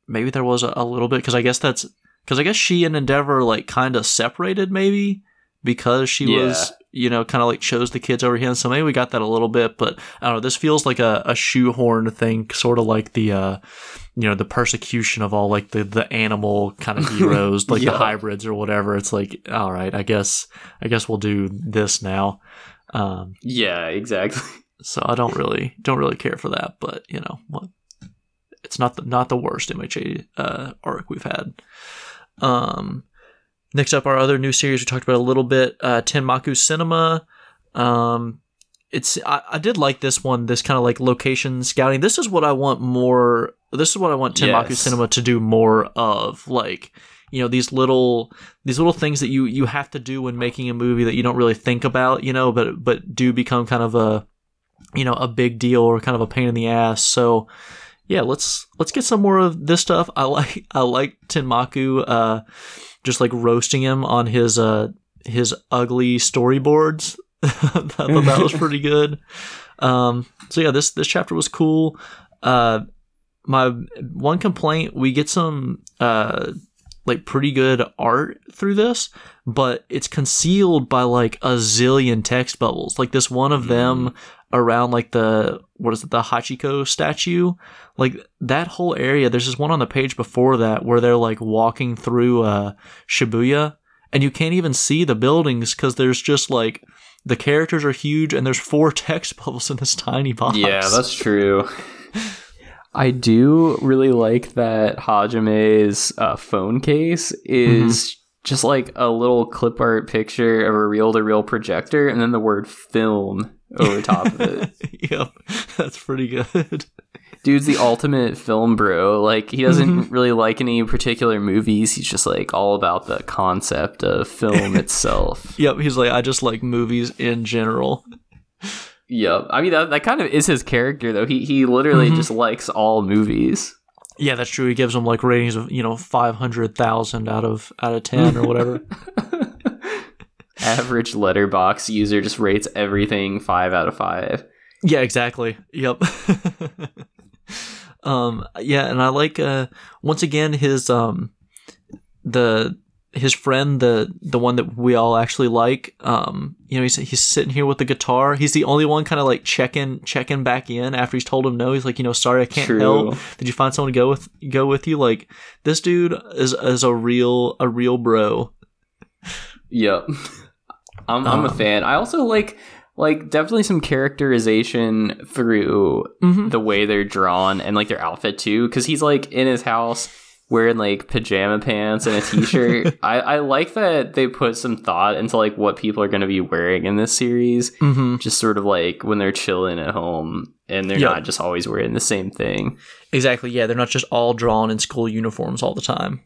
maybe there was a, a little bit because I guess that's because I guess she and Endeavor like kind of separated maybe because she yeah. was. You know, kind of like chose the kids over here. So maybe we got that a little bit, but I don't know. This feels like a, a shoehorn thing, sort of like the, uh, you know, the persecution of all like the, the animal kind of heroes, like yeah. the hybrids or whatever. It's like, all right, I guess, I guess we'll do this now. Um, yeah, exactly. So I don't really, don't really care for that, but you know, what? It's not the, not the worst M H A uh, arc we've had. Um, Next up, our other new series we talked about a little bit, uh, Tenmaku Cinema. Um, it's I, I did like this one, this kind of like location scouting. This is what I want more. This is what I want Tenmaku yes. Cinema to do more of. Like, you know, these little these little things that you, you have to do when making a movie that you don't really think about, you know, but but do become kind of a, you know, a big deal or kind of a pain in the ass. So yeah, let's let's get some more of this stuff. I like I like Tenmaku uh, just like roasting him on his uh, his ugly storyboards. I thought that was pretty good. Um, so yeah, this this chapter was cool. Uh, my one complaint, we get some uh, like pretty good art through this, but it's concealed by like a zillion text bubbles. Like this one of mm-hmm. them around like the what is it the Hachiko statue, like that whole area. There's this one on the page before that where they're like walking through uh Shibuya, and you can't even see the buildings because there's just like the characters are huge and there's four text bubbles in this tiny box. Yeah, that's true. I do really like that Hajime's uh, phone case is mm-hmm. just like a little clip art picture of a reel-to-reel projector and then the word film over top of it. Yep, that's pretty good. Dude's the ultimate film bro. Like, he doesn't mm-hmm. really like any particular movies. He's just like all about the concept of film itself. Yep, he's like, I just like movies in general. Yep. I mean, that, that kind of is his character though. He he literally mm-hmm. just likes all movies. Yeah, that's true. He gives them like ratings of, you know, five hundred thousand out of out of ten or whatever. Average Letterboxd user just rates everything five out of five. Yeah, exactly. Yep. um, yeah, and I like uh, once again his um, the his friend, the the one that we all actually like. Um, you know, he's he's sitting here with the guitar. He's the only one kind of like checking checking back in after he's told him no. He's like, you know, sorry, I can't True. help. Did you find someone to go with go with you? Like, this dude is is a real a real bro. Yep. I'm I'm um, a fan. I also like like definitely some characterization through mm-hmm. the way they're drawn and like their outfit too, because he's like in his house wearing like pajama pants and a t-shirt. I, I like that they put some thought into like what people are going to be wearing in this series, mm-hmm. just sort of like when they're chilling at home and they're yep. not just always wearing the same thing. Exactly. Yeah, they're not just all drawn in school uniforms all the time.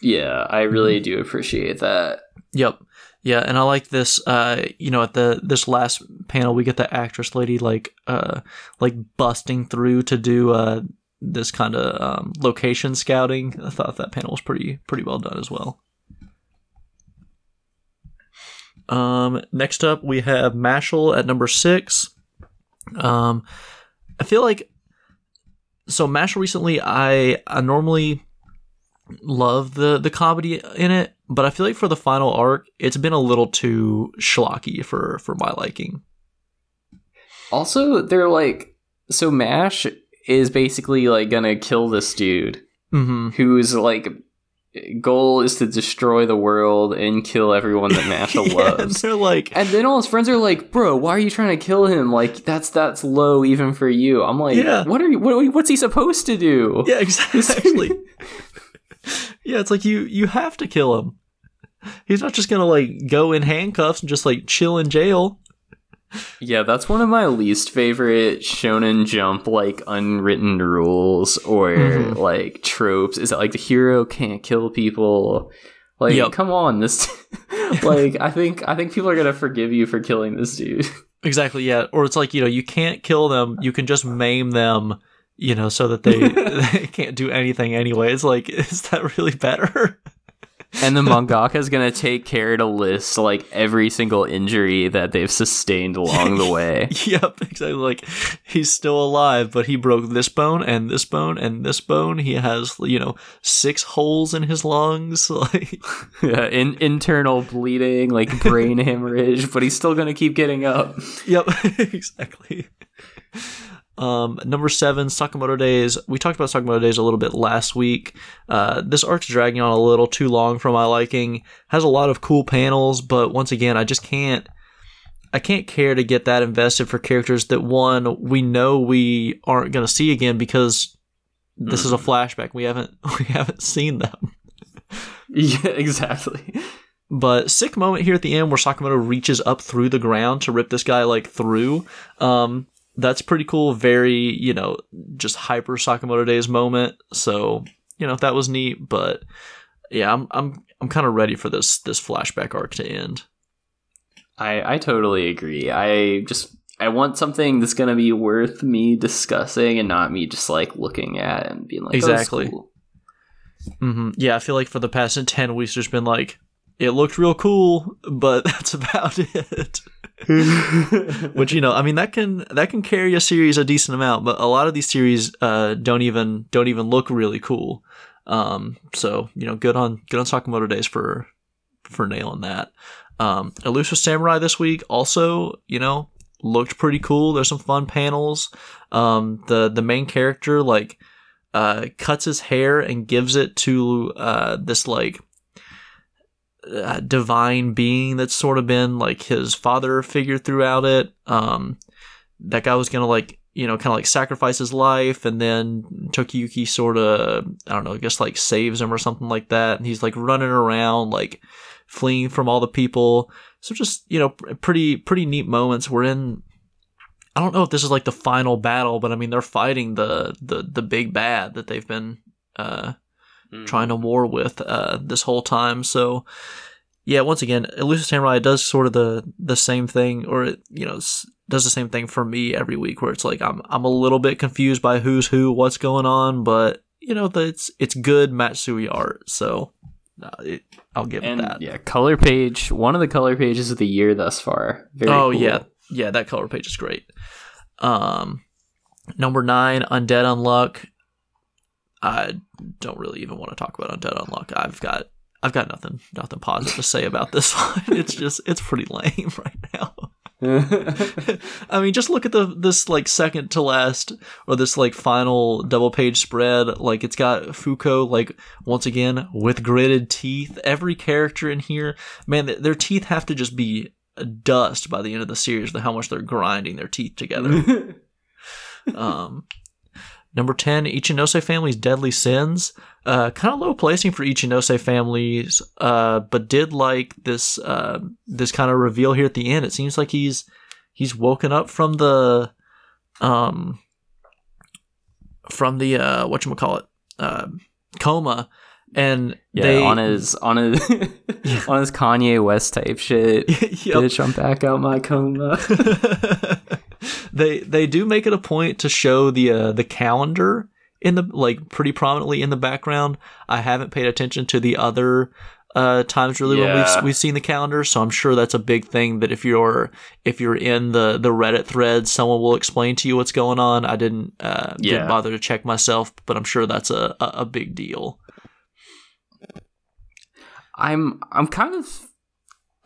Yeah, I really mm-hmm. do appreciate that. Yep. Yeah, and I like this. Uh, you know, at the this last panel, we get the actress lady like, uh, like busting through to do uh this kind of um, location scouting. I thought that panel was pretty pretty well done as well. Um, next up we have Mashle at number six. Um, I feel like so Mashle recently. I I normally love the the comedy in it, but I feel like for the final arc, it's been a little too schlocky for, for my liking. Also, they're like, so Mash is basically like gonna kill this dude mm-hmm. whose like goal is to destroy the world and kill everyone that Mash yeah, loves. They're like, and then all his friends are like, "Bro, why are you trying to kill him? Like, that's that's low even for you." I'm like, yeah. "What are you? What, what's he supposed to do?" Yeah, exactly. Yeah, it's like you you have to kill him. He's not just gonna like go in handcuffs and just like chill in jail. Yeah, that's one of my least favorite Shonen Jump like unwritten rules or mm-hmm. like tropes is that like the hero can't kill people. Like yep. come on, this like I think I think people are gonna forgive you for killing this dude. Exactly, yeah. Or it's like, you know, you can't kill them, you can just maim them. You know, so that they, they can't do anything anyway. It's like, is that really better? And the mangaka is going to take care to list like every single injury that they've sustained along the way. Yep, exactly. Like, he's still alive, but he broke this bone and this bone and this bone. He has, you know, six holes in his lungs. Like, yeah, in- internal bleeding, like brain hemorrhage, but he's still going to keep getting up. Yep, exactly. Um, number seven, Sakamoto Days. We talked about Sakamoto Days a little bit last week. Uh, this arc's dragging on a little too long for my liking. Has a lot of cool panels, but once again, I just can't. I can't care to get that invested for characters that one we know we aren't going to see again because this mm. is a flashback. We haven't we haven't seen them. Yeah, exactly. But sick moment here at the end where Sakamoto reaches up through the ground to rip this guy like through. Um, that's pretty cool. Very, you know, just hyper Sakamoto Days moment. So, you know, that was neat. But yeah, I'm I'm I'm kind of ready for this this flashback arc to end. I I totally agree. I just I want something that's gonna be worth me discussing and not me just like looking at and being like, exactly. Oh, cool. Mm-hmm. Yeah, I feel like for the past ten weeks, there's been like, it looked real cool, but that's about it. Which, you know, I mean, that can that can carry a series a decent amount, but a lot of these series uh, don't even don't even look really cool. Um, so you know, good on good on Sakamoto Days for for nailing that. Um, Elusive Samurai this week also, you know, looked pretty cool. There's some fun panels. Um, the the main character like. Uh, cuts his hair and gives it to uh, this like uh, divine being that's sort of been like his father figure throughout it. Um, that guy was gonna like you know kind of like sacrifice his life, and then Tokiyuki sort of I don't know I guess like saves him or something like that, and he's like running around like fleeing from all the people. So just you know pretty pretty neat moments. We're in. I don't know if this is like the final battle, but I mean they're fighting the the, the big bad that they've been uh, mm. trying to war with uh, this whole time. So yeah, once again, Elusive Samurai does sort of the, the same thing, or it, you know does the same thing for me every week, where it's like I'm I'm a little bit confused by who's who, what's going on, but you know it's it's good Matsui art, so uh, it, I'll give and, it that. Yeah, color page, one of the color pages of the year thus far. Very oh cool. yeah. Yeah, that color page is great. Um, number nine, Undead Unluck. I don't really even want to talk about Undead Unluck. I've got, I've got nothing, nothing positive to say about this one. It's just, it's pretty lame right now. I mean, just look at the this like second to last or this like final double page spread. Like it's got Fuko like once again with gritted teeth. Every character in here, man, th- their teeth have to just be. Dust by the end of the series, how much they're grinding their teeth together. um, number ten, Ichinose Family's Deadly Sins. Uh, kind of low placing for Ichinose Families, uh, but did like this uh, this kind of reveal here at the end. It seems like he's he's woken up from the um from the uh, whatchamacallit uh, coma. And yeah, they, on his on his yeah. on his Kanye West type shit. Yep. Bitch, I'm back out my coma. they they do make it a point to show the uh, the calendar in the like pretty prominently in the background. I haven't paid attention to the other uh, times really yeah. when we've we've seen the calendar, so I'm sure that's a big thing that if you're if you're in the, the Reddit thread, someone will explain to you what's going on. I didn't uh, yeah. didn't bother to check myself, but I'm sure that's a, a, a big deal. I'm I'm kind of,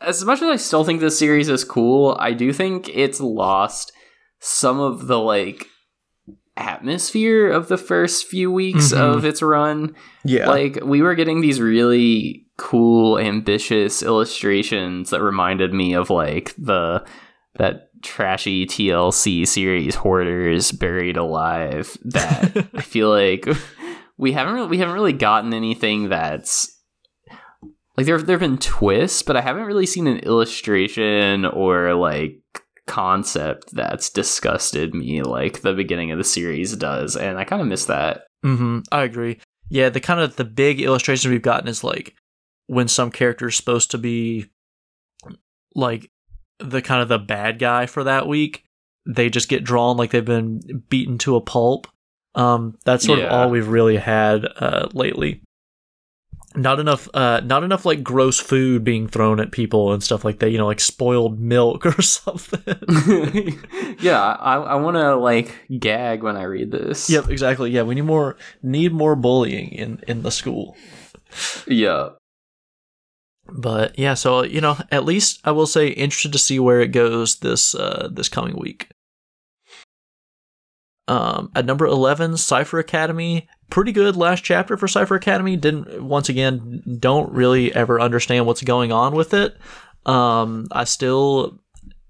as much as I still think this series is cool, I do think it's lost some of the like atmosphere of the first few weeks mm-hmm. of its run. Yeah, like we were getting these really cool, ambitious illustrations that reminded me of like the that trashy T L C series Hoarders Buried Alive. That I feel like we haven't really, we haven't really gotten anything that's. Like, there have, there have been twists, but I haven't really seen an illustration or, like, concept that's disgusted me like the beginning of the series does, and I kind of miss that. Mm-hmm, I agree. Yeah, the kind of the big illustrations we've gotten is, like, when some character is supposed to be, like, the kind of the bad guy for that week, they just get drawn like they've been beaten to a pulp. Um, that's sort yeah. of all we've really had uh, lately. Not enough, uh, not enough like gross food being thrown at people and stuff like that. You know, like spoiled milk or something. yeah, I, I want to like gag when I read this. Yep, exactly. Yeah, we need more, need more bullying in, in the school. Yeah, but yeah, so you know, at least I will say, interested to see where it goes this uh, this coming week. Um, at number eleven, Cypher Academy. Pretty good last chapter for Cypher Academy. Didn't once again don't really ever understand what's going on with it. Um, I still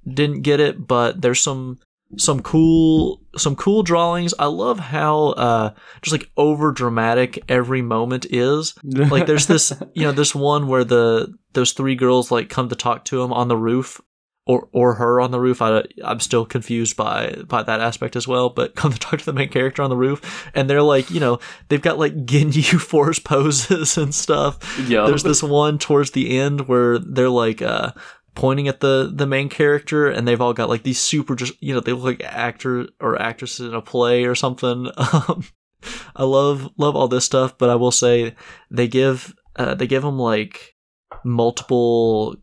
didn't get it, but there's some some cool some cool drawings. I love how uh just like over dramatic every moment is. Like there's this you know this one where the those three girls like come to talk to him on the roof, or or her on the roof. I, I'm still confused by by that aspect as well, but come to talk to the main character on the roof, and they're like, you know, they've got like Ginyu Force poses and stuff. Yeah. There's this one towards the end where they're like uh pointing at the the main character, and they've all got like these super, just, you know, they look like actors or actresses in a play or something. Um, I love love all this stuff, but I will say they give uh, they give them like multiple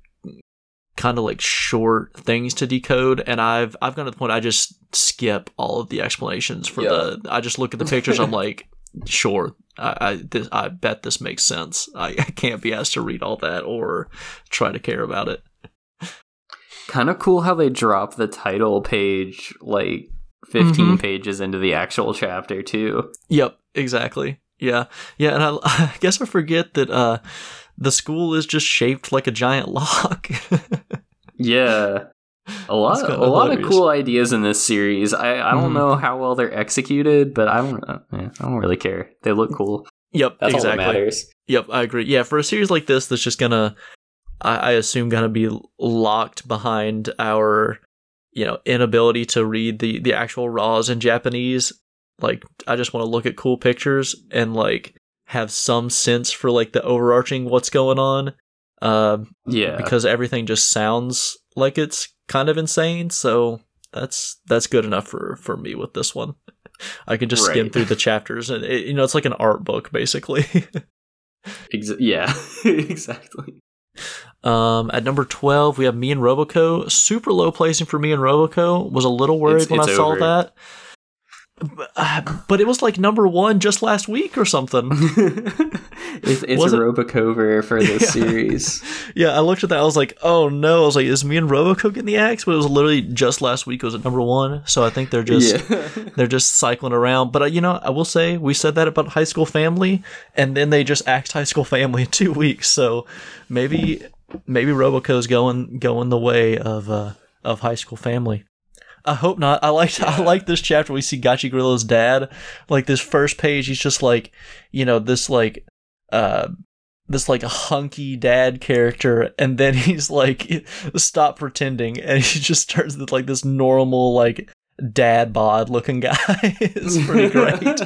kind of like short things to decode, and I've I've gone to the point I just skip all of the explanations for yeah. the. I just look at the pictures. I'm like, sure, I I, this, I bet this makes sense. I, I can't be asked to read all that or try to care about it. Kind of cool how they drop the title page like fifteen mm-hmm. pages into the actual chapter too. Yep, exactly. Yeah, yeah, and I, I guess I forget that uh, the school is just shaped like a giant lock. Yeah, a lot, of, a hilarious. lot of cool ideas in this series. I, I don't mm. know how well they're executed, but I don't, I don't really care. They look cool. Yep, that's exactly. All that matters. Yep, I agree. Yeah, for a series like this, that's just gonna. I assume going to be locked behind our, you know, inability to read the, the actual raws in Japanese. Like, I just want to look at cool pictures and like have some sense for like the overarching what's going on. Um, yeah, because everything just sounds like it's kind of insane. So that's that's good enough for, for me with this one. I can just right. skim through the chapters, and it, you know, it's like an art book basically. Ex- yeah, exactly. Um, at number twelve, we have Me and Roboco. Super low placing for Me and Roboco. Was a little worried it's, when it's I over. saw that. But, uh, but it was like number one just last week or something. it's it's was a it? Robocover for this yeah. series. Yeah, I looked at that. I was like, oh no. I was like, is Me and Roboco getting the axe? But it was literally just last week. It was at number one. So I think they're just yeah. they're just cycling around. But uh, you know, I will say we said that about High School Family, and then they just axed High School Family in two weeks. So maybe. Maybe Roboco's going going the way of uh, of High School Family. I hope not. I liked yeah. I like this chapter. We see Gachi Gorilla's dad. Like this first page, he's just like, you know, this like uh this like hunky dad character, and then he's like, stop pretending, and he just turns into like this normal like dad bod looking guy. It's pretty great.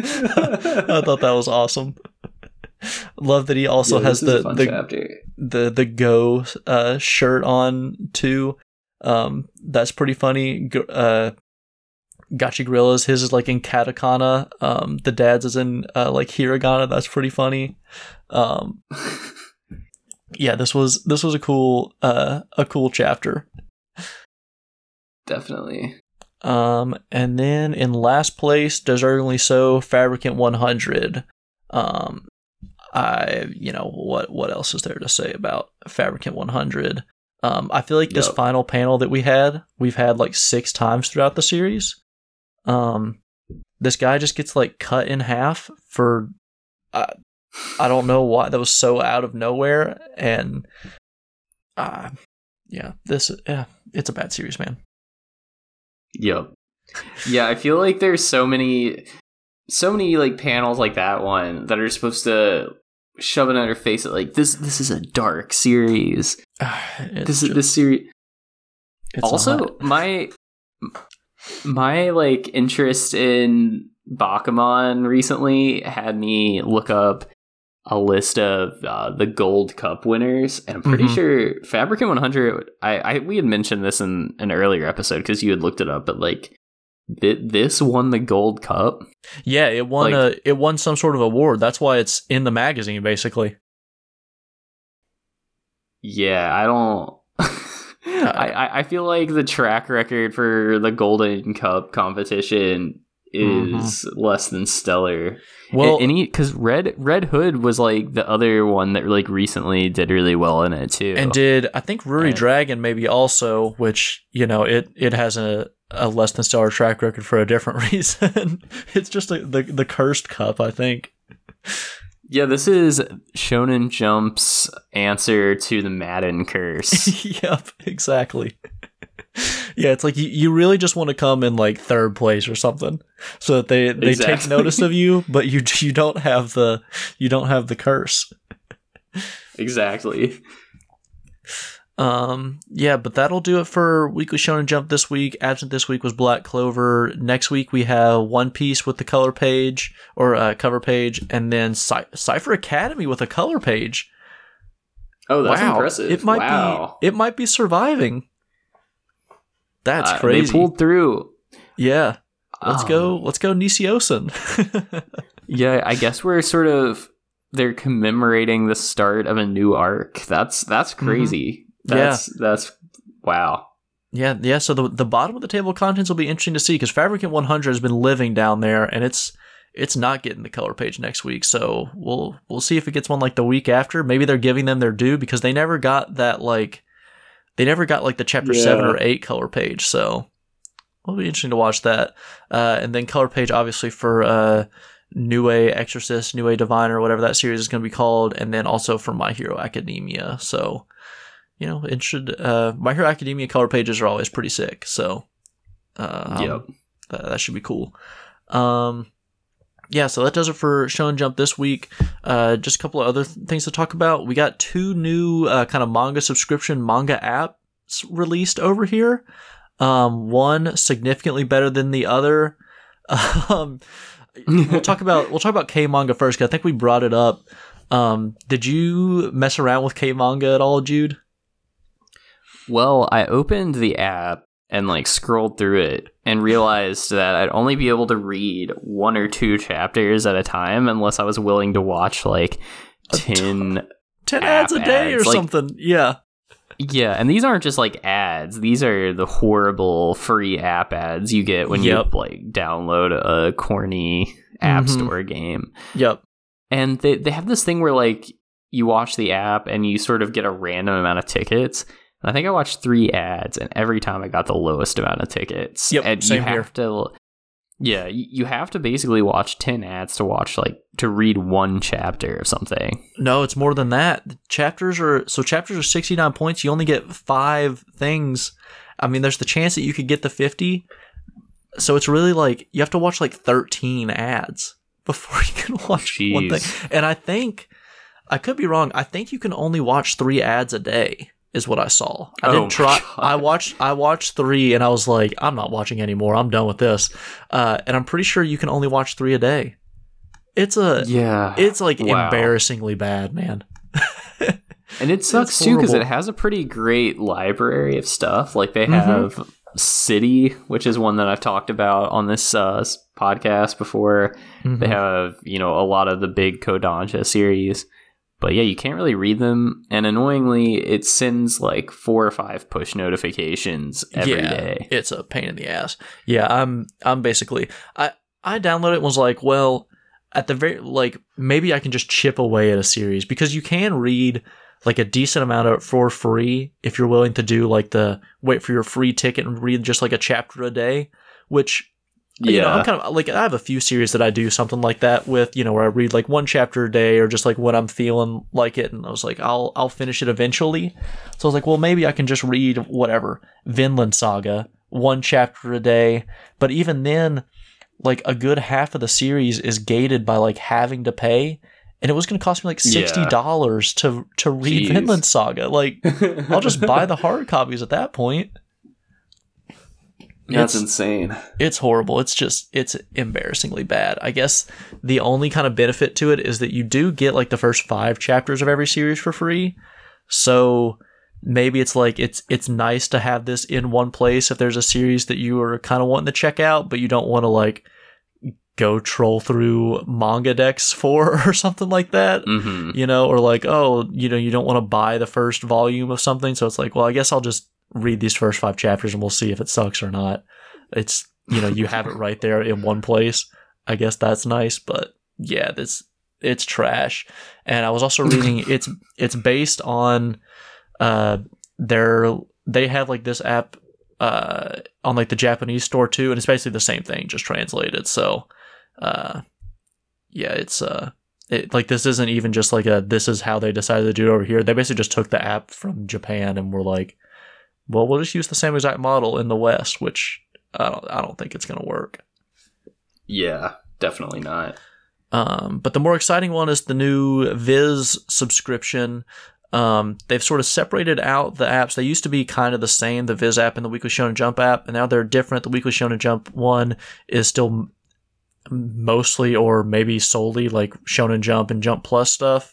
I thought that was awesome. Love that he also yeah, has the the, the the Go uh, shirt on too. Um, that's pretty funny. Uh, Gachi Gorilla's, his is like in katakana. Um, the dad's is in uh, like hiragana. That's pretty funny. Um, yeah, this was this was a cool uh, a cool chapter. Definitely. Um, and then in last place, deservingly so, Fabricant one hundred. Um. I, you know, what what else is there to say about Fabricant one hundred? Um, I feel like this yep. final panel that we had, we've had like six times throughout the series. Um, this guy just gets like cut in half for, I, I don't know why. That was so out of nowhere. And uh, yeah, this, yeah, it's a bad series, man. Yep. Yeah, I feel like there's so many... So many like panels like that one that are supposed to shove it on your face that like this this is a dark series. It's this is this series. Also, not. my my like interest in Bakuman recently had me look up a list of uh, the Gold Cup winners, and I'm pretty mm-hmm. sure Fabricant one hundred. I, I we had mentioned this in an earlier episode because you had looked it up, but like. This won the Gold Cup. Yeah, it won like, a, it won some sort of award. That's why it's in the magazine, basically. Yeah, I don't. I I feel like the track record for the Golden Cup competition is mm-hmm. less than stellar. Well, any because Red Red Hood was like the other one that like recently did really well in it too, and did I think Ruri and, Dragon maybe also, which you know it it has a. a less than stellar track record for a different reason. It's just a, the the cursed cup, I think. Yeah, this is Shonen Jump's answer to the Madden curse. Yep, exactly. Yeah, it's like you, you really just want to come in like third place or something, so that they, they exactly. take notice of you, but you you don't have the you don't have the curse. Exactly. Um. Yeah, but that'll do it for Weekly Shonen Jump this week. Absent this week was Black Clover. Next week we have One Piece with the color page or uh, cover page, and then Cy- Cypher Academy with a color page. Oh, that's wow. impressive! It might wow. be. It might be surviving. That's uh, crazy. They pulled through. Yeah. Let's um, go. Let's go, Nisiosen. Yeah, I guess we're sort of they're commemorating the start of a new arc. That's that's crazy. Mm-hmm. That's, yeah. That's, wow. Yeah, yeah. So the the bottom of the table of contents will be interesting to see because Fabricant one hundred has been living down there, and it's it's not getting the color page next week. So we'll we'll see if it gets one like the week after. Maybe they're giving them their due because they never got that like they never got like the chapter yeah. seven or eight color page. So it'll be interesting to watch that. Uh, and then color page obviously for uh, New Way Exorcist, New Way Divine, or whatever that series is going to be called, and then also for My Hero Academia. So. You know, it should. Uh, My Hero Academia color pages are always pretty sick, so um, yep. that, that should be cool. Um, yeah, so that does it for Shonen Jump this week. Uh, just a couple of other th- things to talk about. We got two new uh, kind of manga subscription manga apps released over here. Um, one significantly better than the other. um, we'll talk about we'll talk about K manga first because I think we brought it up. Um, did you mess around with K manga at all, Jude? Well, I opened the app and like scrolled through it and realized that I'd only be able to read one or two chapters at a time unless I was willing to watch like ten, t- ten ads a day ads. or like, something. Yeah. Yeah. And these aren't just like ads. These are the horrible free app ads you get when yep. you like download a corny app mm-hmm. store game. Yep. And they, they have this thing where like you watch the app and you sort of get a random amount of tickets. I think I watched three ads, and every time I got the lowest amount of tickets. Yep, and same you have here. To, yeah, you have to basically watch ten ads to watch like to read one chapter or something. No, it's more than that. The chapters are so chapters are sixty-nine points. You only get five things. I mean, there's the chance that you could get the fifty. So it's really like you have to watch like thirteen ads before you can watch Jeez. one thing. And I think I could be wrong. I think you can only watch three ads a day. Is what I saw. I oh didn't try. I watched. I watched three, and I was like, "I'm not watching anymore. I'm done with this." Uh, and I'm pretty sure you can only watch three a day. It's a yeah. It's like wow. embarrassingly bad, man. And it sucks it's too because it has a pretty great library of stuff. Like they have mm-hmm. City, which is one that I've talked about on this uh, podcast before. Mm-hmm. They have you know a lot of the big Kodansha series. But yeah, you can't really read them, and annoyingly, it sends like four or five push notifications every yeah, day. It's a pain in the ass. Yeah, I'm I'm basically I I downloaded it and was like, well, at the very like maybe I can just chip away at a series because you can read like a decent amount of it for free if you're willing to do like the wait for your free ticket and read just like a chapter a day, which. Yeah, you know, I'm kind of like I have a few series that I do something like that with, you know, where I read like one chapter a day or just like what I'm feeling like it. And I was like, I'll I'll finish it eventually. So I was like, well, maybe I can just read whatever Vinland Saga one chapter a day. But even then, like a good half of the series is gated by like having to pay, and it was going to cost me like sixty dollars yeah. to to read Jeez. Vinland Saga. Like, I'll just buy the hard copies at that point. That's it's, insane. It's horrible. It's just, it's embarrassingly bad. I guess the only kind of benefit to it is that you do get like the first five chapters of every series for free. So maybe it's like, it's, it's nice to have this in one place if there's a series that you are kind of wanting to check out, but you don't want to like go troll through manga decks for or something like that, mm-hmm. you know, or like, oh, you know, you don't want to buy the first volume of something. So it's like, well, I guess I'll just read these first five chapters and we'll see if it sucks or not. It's, you know, you have it right there in one place. I guess that's nice, but yeah, this it's trash. And I was also reading it's it's based on uh their they have like this app uh on like the Japanese store too, and it's basically the same thing just translated. So uh yeah, it's uh It, like this isn't even just like a this is how they decided to do it over here. They basically just took the app from Japan and were like, well, we'll just use the same exact model in the West, which I don't, I don't think it's going to work. Yeah, definitely not. Um, but the more exciting one is the new Viz subscription. Um, they've sort of separated out the apps. They used to be kind of the same, the Viz app and the Weekly Shonen Jump app, and now they're different. The Weekly Shonen Jump one is still mostly or maybe solely like Shonen Jump and Jump Plus stuff.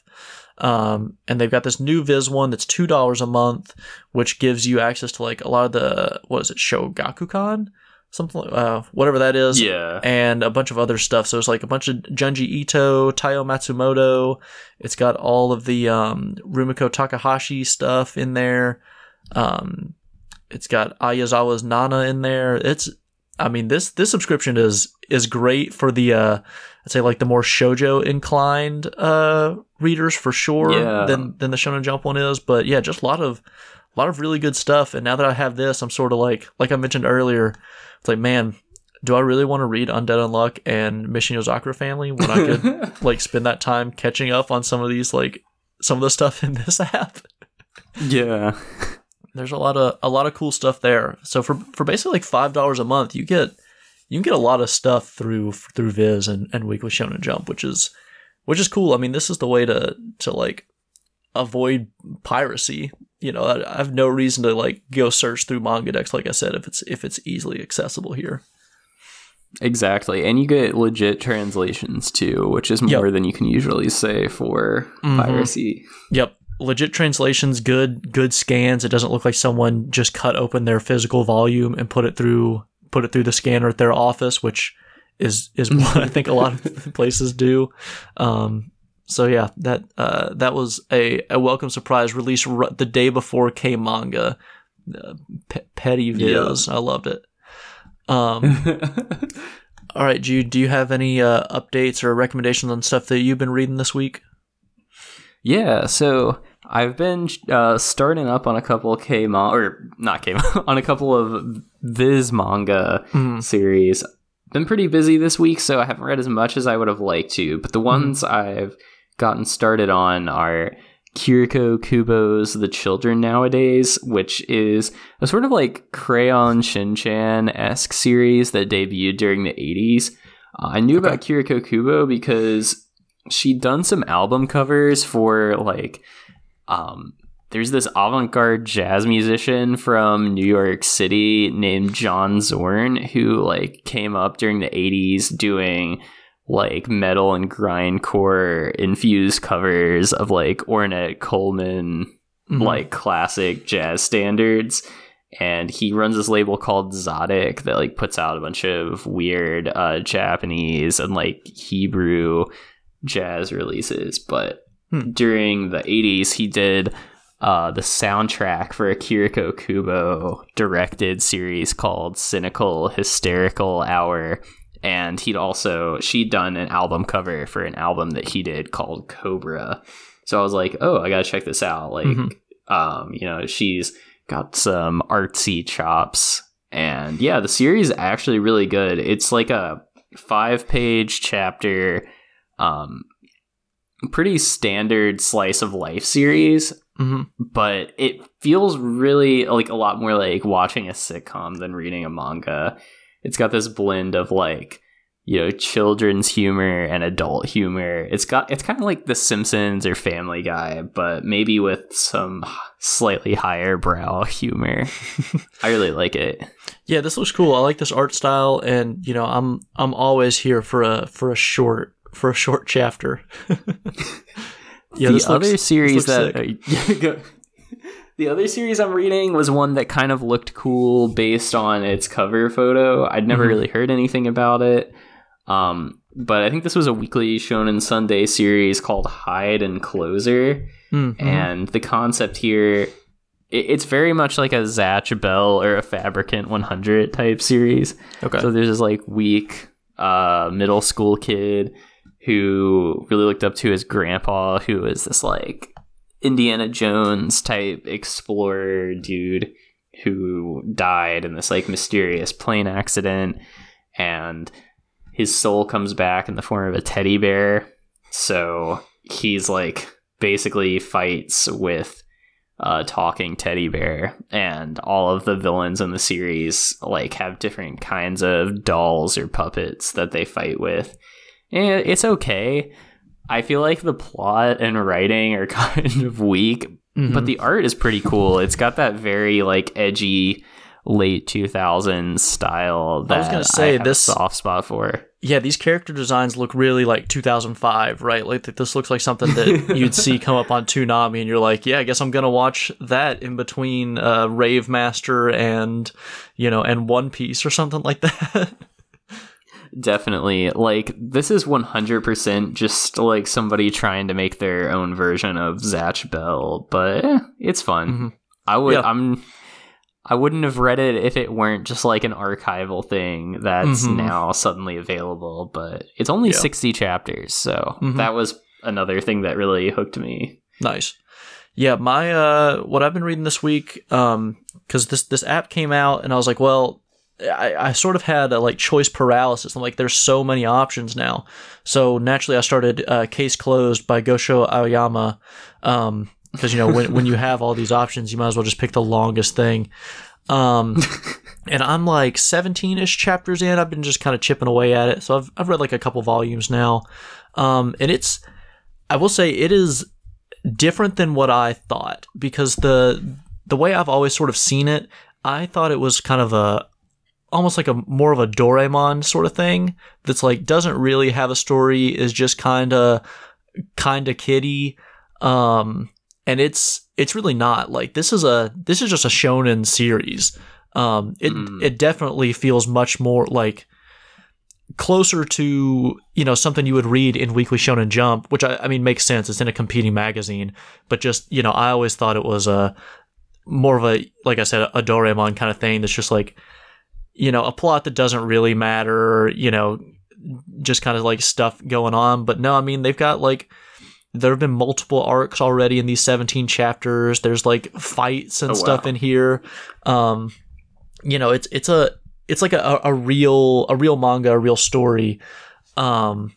Um, and they've got this new Viz one that's two dollars a month, which gives you access to like a lot of the, what is it, Shogakukan? Something like, uh, whatever that is. Yeah. And a bunch of other stuff. So it's like a bunch of Junji Ito, Taiyo Matsumoto. It's got all of the, um, Rumiko Takahashi stuff in there. Um, it's got Ayazawa's Nana in there. It's, I mean, this, this subscription is, is great for the, uh, I'd say like the more shoujo inclined, uh, readers for sure yeah. than, than the Shonen Jump one is. But yeah, just a lot of, a lot of really good stuff. And now that I have this, I'm sort of like, like I mentioned earlier, it's like, man, do I really want to read Undead Unluck and Mission Yozakura Family when I could like spend that time catching up on some of these, like some of the stuff in this app? Yeah. There's a lot of, a lot of cool stuff there. So for, for basically like five dollars a month, you get, you can get a lot of stuff through, through Viz and, and Weekly Shonen Jump, which is, which is cool. I mean, this is the way to, to like avoid piracy. You know, I, I have no reason to like go search through Mangadex, like I said, if it's if it's easily accessible here. Exactly, and you get legit translations too, which is more yep. than you can usually say for mm-hmm. piracy. Yep, legit translations, good good scans. It doesn't look like someone just cut open their physical volume and put it through put it through the scanner at their office, which is is what I think a lot of places do. Um, So yeah, that uh, that was a, a welcome surprise release r- the day before K-Manga. Uh, pe- petty Viz. Yeah. I loved it. Um, all right, Jude, do you have any uh, updates or recommendations on stuff that you've been reading this week? Yeah, so I've been uh, starting up on a couple of K-Manga, or not K-Manga, on a couple of Viz manga mm. series. Been pretty busy this week, so I haven't read as much as I would have liked to, but the ones mm. I've gotten started on are Kiriko Kubo's The Children Nowadays, which is a sort of like Crayon Shin-chan-esque series that debuted during the eighties. Uh, I knew okay. about Kiriko Kubo because she'd done some album covers for like, um, there's this avant-garde jazz musician from New York City named John Zorn who like came up during the eighties doing like metal and grindcore infused covers of like Ornette Coleman mm-hmm. like classic jazz standards, and he runs this label called Zotic that like puts out a bunch of weird uh Japanese and like Hebrew jazz releases. But hmm. during the eighties he did uh the soundtrack for a Kiriko Kubo directed series called Cynical Hysterical Hour. And he'd also, she'd done an album cover for an album that he did called Cobra. So I was like, oh, I gotta check this out. Like, mm-hmm. um, you know, she's got some artsy chops. And yeah, the series is actually really good. It's like a five-page chapter, um, pretty standard slice of life series. Mm-hmm. But it feels really like a lot more like watching a sitcom than reading a manga. It's got this blend of like, you know, children's humor and adult humor. It's got, it's kind of like The Simpsons or Family Guy, but maybe with some slightly higher brow humor. I really like it. Yeah, this looks cool. I like this art style, and you know, I'm I'm always here for a for a short for a short chapter. yeah, the other looks, series that. Uh, go. The other series I'm reading was one that kind of looked cool based on its cover photo. I'd never mm-hmm. really heard anything about it. Um, but I think this was a Weekly Shonen Sunday series called Hide and Closer. Mm-hmm. And the concept here, it, it's very much like a Zatch Bell or a Fabricant one hundred type series. Okay. So there's this like weak uh, middle school kid who really looked up to his grandpa, who is this like Indiana Jones type explorer dude who died in this like mysterious plane accident, and his soul comes back in the form of a teddy bear. So he's like basically fights with uh, talking teddy bear, and all of the villains in the series like have different kinds of dolls or puppets that they fight with. And it's okay. I feel like the plot and writing are kind of weak, mm-hmm. but the art is pretty cool. It's got that very like edgy late two thousands style that I was gonna say I have this a soft spot for. Yeah, these character designs look really like two thousand five, right? Like this looks like something that you'd see come up on Toonami, and you're like, yeah, I guess I'm gonna watch that in between uh, Rave Master and you know and One Piece or something like that. Definitely, like this is one hundred percent just like somebody trying to make their own version of Zatch Bell, but it's fun. Mm-hmm. I would, yeah. I'm. I wouldn't have read it if it weren't just like an archival thing that's mm-hmm. now suddenly available, but it's only yeah. sixty chapters, so mm-hmm. that was another thing that really hooked me. Nice. Yeah, my uh, what I've been reading this week, um, because this this app came out, and I was like, well, I, I sort of had a like choice paralysis. I'm like, there's so many options now, so naturally I started uh, Case Closed by Gosho Aoyama. Um, Because, you know, when when you have all these options, you might as well just pick the longest thing. Um, and I'm like seventeen-ish chapters in. I've been just kind of chipping away at it. So I've I've read like a couple volumes now. Um, and it's, I will say it is different than what I thought. Because the the way I've always sort of seen it, I thought it was kind of a, almost like a more of a Doraemon sort of thing. That's like, doesn't really have a story, is just kind of, kind of kiddie. Um... And it's it's really not. Like this is a this is just a shonen series. Um, it mm. it definitely feels much more like closer to you know something you would read in Weekly Shonen Jump, which I, I mean makes sense. It's in a competing magazine, but just you know I always thought it was a more of a like I said a Doraemon kind of thing. That's just like you know a plot that doesn't really matter. You know just kind of like stuff going on. But no, I mean they've got like. There have been multiple arcs already in these seventeen chapters. There's like fights and oh, stuff wow. in here. Um, you know, it's it's a it's like a, a real a real manga, a real story. Um,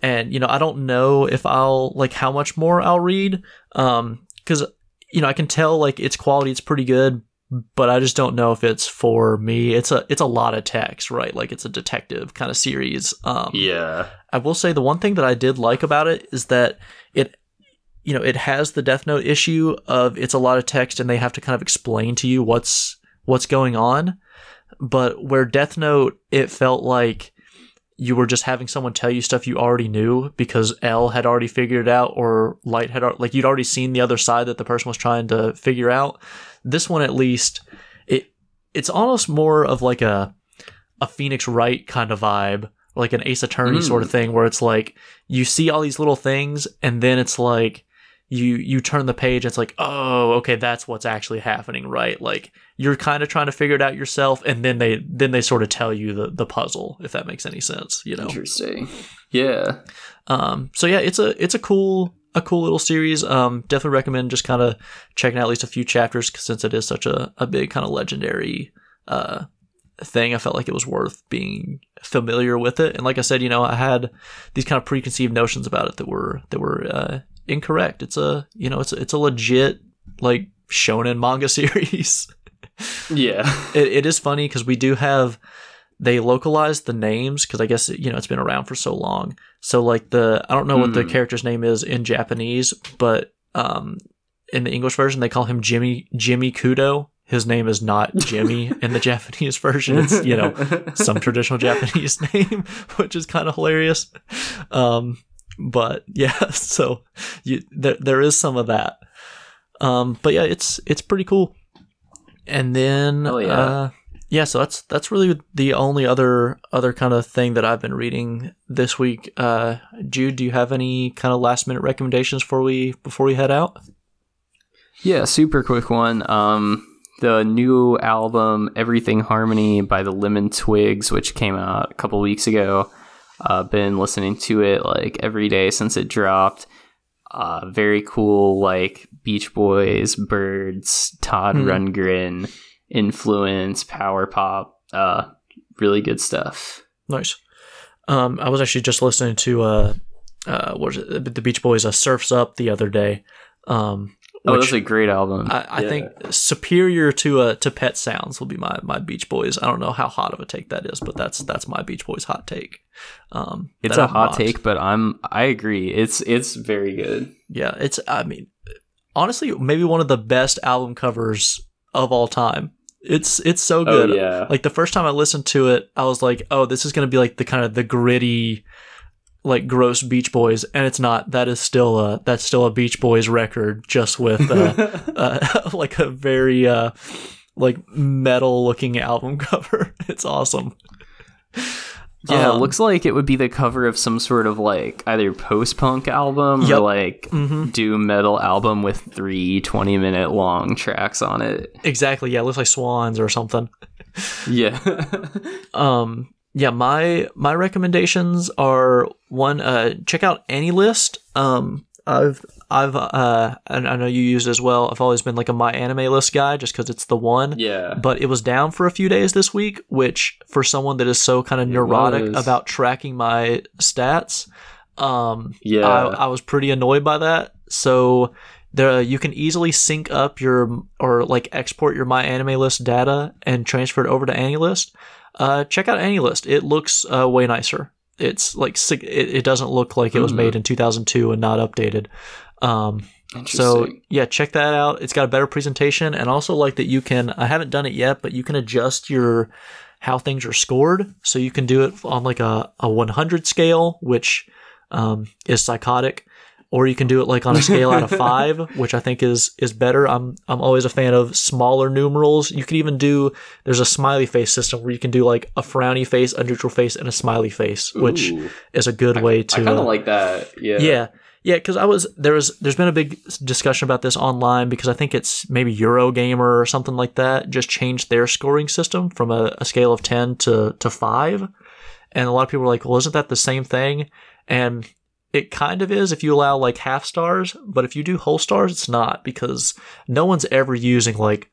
and you know, I don't know if I'll like how much more I'll read. Um, because you know, I can tell like its quality, it's pretty good, but I just don't know if it's for me. It's a it's a lot of text, right? Like it's a detective kind of series. Um, yeah. I will say the one thing that I did like about it is that it, you know, it has the Death Note issue of it's a lot of text and they have to kind of explain to you what's what's going on. But where Death Note, it felt like you were just having someone tell you stuff you already knew because L had already figured it out or Light had like you'd already seen the other side that the person was trying to figure out. This one, at least, it it's almost more of like a a Phoenix Wright kind of vibe, like an Ace Attorney mm. sort of thing, where it's like you see all these little things, and then it's like you you turn the page, and it's like, oh, okay, that's what's actually happening, right? Like you're kind of trying to figure it out yourself, and then they then they sort of tell you the the puzzle, if that makes any sense, you know? Interesting, yeah. Um, so yeah, it's a it's a cool. A cool little series. Um, definitely recommend just kind of checking out at least a few chapters since it is such a, a big kind of legendary uh, thing. I felt like it was worth being familiar with it. And like I said, you know, I had these kind of preconceived notions about it that were that were uh, incorrect. It's a you know, it's a, it's a legit like shonen manga series. Yeah, it, it is funny because we do have. They localized the names because I guess, you know, it's been around for so long. So, like, the I don't know mm. what the character's name is in Japanese, but um, in the English version, they call him Jimmy Jimmy Kudo. His name is not Jimmy in the Japanese version. It's, you know, some traditional Japanese name, which is kind of hilarious. Um, but, yeah, so you, there there is some of that. Um, but, yeah, it's it's pretty cool. And then... Oh, yeah. Uh, Yeah, so that's that's really the only other other kind of thing that I've been reading this week. Uh, Jude, do you have any kind of last minute recommendations for we before we head out? Yeah, super quick one. Um, the new album "Everything Harmony" by the Lemon Twigs, which came out a couple weeks ago. I've uh, been listening to it like every day since it dropped. Uh, very cool, like Beach Boys, Birds, Todd hmm. Rundgren. Influence, power pop, uh really good stuff. Nice. um I was actually just listening to uh uh what was it, the Beach Boys uh, Surf's Up the other day, um Oh, that's a great album. I, I yeah. think superior to uh, to Pet Sounds will be my, my Beach Boys. I don't know how hot of a take that is, but that's that's my Beach Boys hot take. Um, it's a hot mocked. take, but I'm I agree. It's it's very good. Yeah, it's I mean, honestly, maybe one of the best album covers of all time. It's it's so good. Oh, yeah. Like the first time I listened to it, I was like, oh, this is gonna be like the kind of the gritty, like gross Beach Boys, and it's not. That is still a that's still a Beach Boys record, just with uh, uh, like a very uh, like metal looking album cover. It's awesome. Yeah, um, it looks like it would be the cover of some sort of like either post-punk album yep. or like mm-hmm. doom metal album with three twenty minute long tracks on it. Exactly. Yeah, it looks like Swans or something. Yeah. um yeah, my my recommendations are one, uh, check out AnyList. Um, I've I've uh, and I know you used it as well. I've always been like a My Anime List guy just because it's the one. Yeah. But it was down for a few days this week, which for someone that is so kind of neurotic was. about tracking my stats, um, yeah, I, I was pretty annoyed by that. So there, you can easily sync up your or like export your My Anime List data and transfer it over to AnyList. Uh, check out AnyList. It looks uh, way nicer. It's like it, it doesn't look like it was made in two thousand two and not updated. Um, so yeah, check that out. It's got a better presentation, and also like that you can. I haven't done it yet, but you can adjust your how things are scored. So you can do it on like a, a one hundred scale, which um, is psychotic, or you can do it like on a scale out of five, which I think is is better. I'm I'm always a fan of smaller numerals. You can even do. There's a smiley face system where you can do like a frowny face, a neutral face, and a smiley face, Ooh, which is a good I, way to. I kind of uh, like that. Yeah. Yeah. Yeah, because I was there was there's been a big discussion about this online because I think it's maybe Eurogamer or something like that just changed their scoring system from a, a scale of ten to to five, and a lot of people were like, well, isn't that the same thing? And it kind of is if you allow like half stars, but if you do whole stars, it's not, because no one's ever using like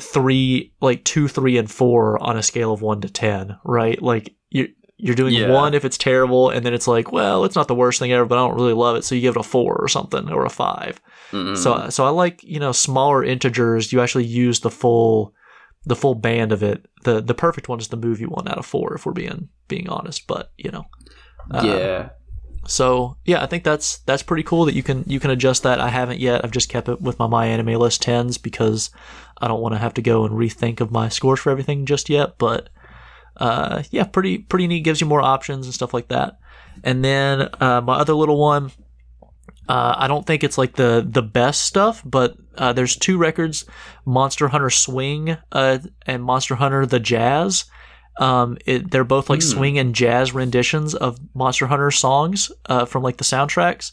three, like two, three, and four on a scale of one to ten, right? Like you. You're doing yeah. one if it's terrible, and then it's like, well, it's not the worst thing ever, but I don't really love it, so you give it a four or something, or a five. Mm-hmm. So, so I like, you know, smaller integers. You actually use the full, the full band of it. the The perfect one is the movie one out of four, if we're being being honest. But you know, um, yeah. So yeah, I think that's that's pretty cool that you can you can adjust that. I haven't yet. I've just kept it with my My Anime List tens because I don't want to have to go and rethink of my scores for everything just yet, but. Uh, yeah, pretty pretty neat. Gives you more options and stuff like that. And then uh, my other little one, uh, I don't think it's like the the best stuff, but uh, there's two records, Monster Hunter Swing uh, and Monster Hunter The Jazz. Um, it, they're both like mm. swing and jazz renditions of Monster Hunter songs uh, from like the soundtracks.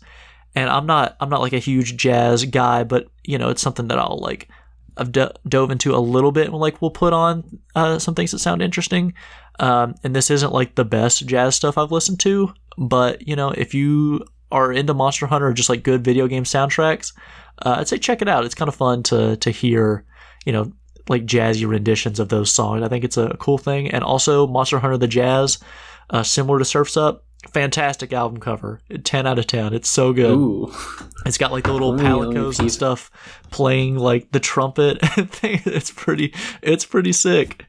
And I'm not I'm not like a huge jazz guy, but you know it's something that I'll like. I've do- dove into a little bit and like we'll put on uh, some things that sound interesting. Um, and this isn't like the best jazz stuff I've listened to, but you know, if you are into Monster Hunter or just like good video game soundtracks, uh, I'd say check it out. It's kind of fun to to hear, you know, like jazzy renditions of those songs. I think it's a cool thing. And also Monster Hunter The Jazz, uh, similar to Surf's Up, fantastic album cover. ten out of ten. It's so good. Ooh. It's got like the little palicos and stuff playing like the trumpet and thing. It's pretty it's pretty sick.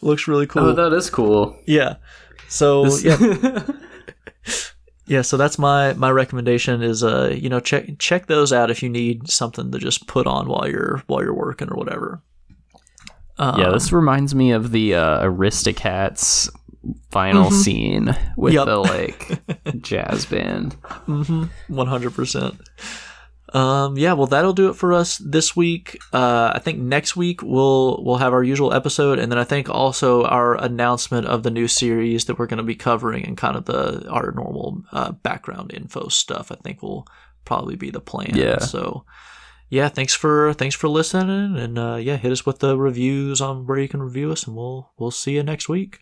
Looks really cool. Oh, that is cool. Yeah. So this- yeah. Yeah, so that's my my recommendation is uh you know check check those out if you need something to just put on while you're while you're working or whatever. Um, yeah, this reminds me of the uh, Aristocats final mm-hmm. scene with yep. the like jazz band. Mm-hmm. one hundred percent. Um, yeah, well, that'll do it for us this week. Uh, I think next week we'll we'll have our usual episode, and then I think also our announcement of the new series that we're going to be covering and kind of the our normal uh, background info stuff. I think will probably be the plan. Yeah. So. Yeah, thanks for thanks for listening, and uh, yeah, hit us with the reviews on where you can review us, and we'll we'll see you next week.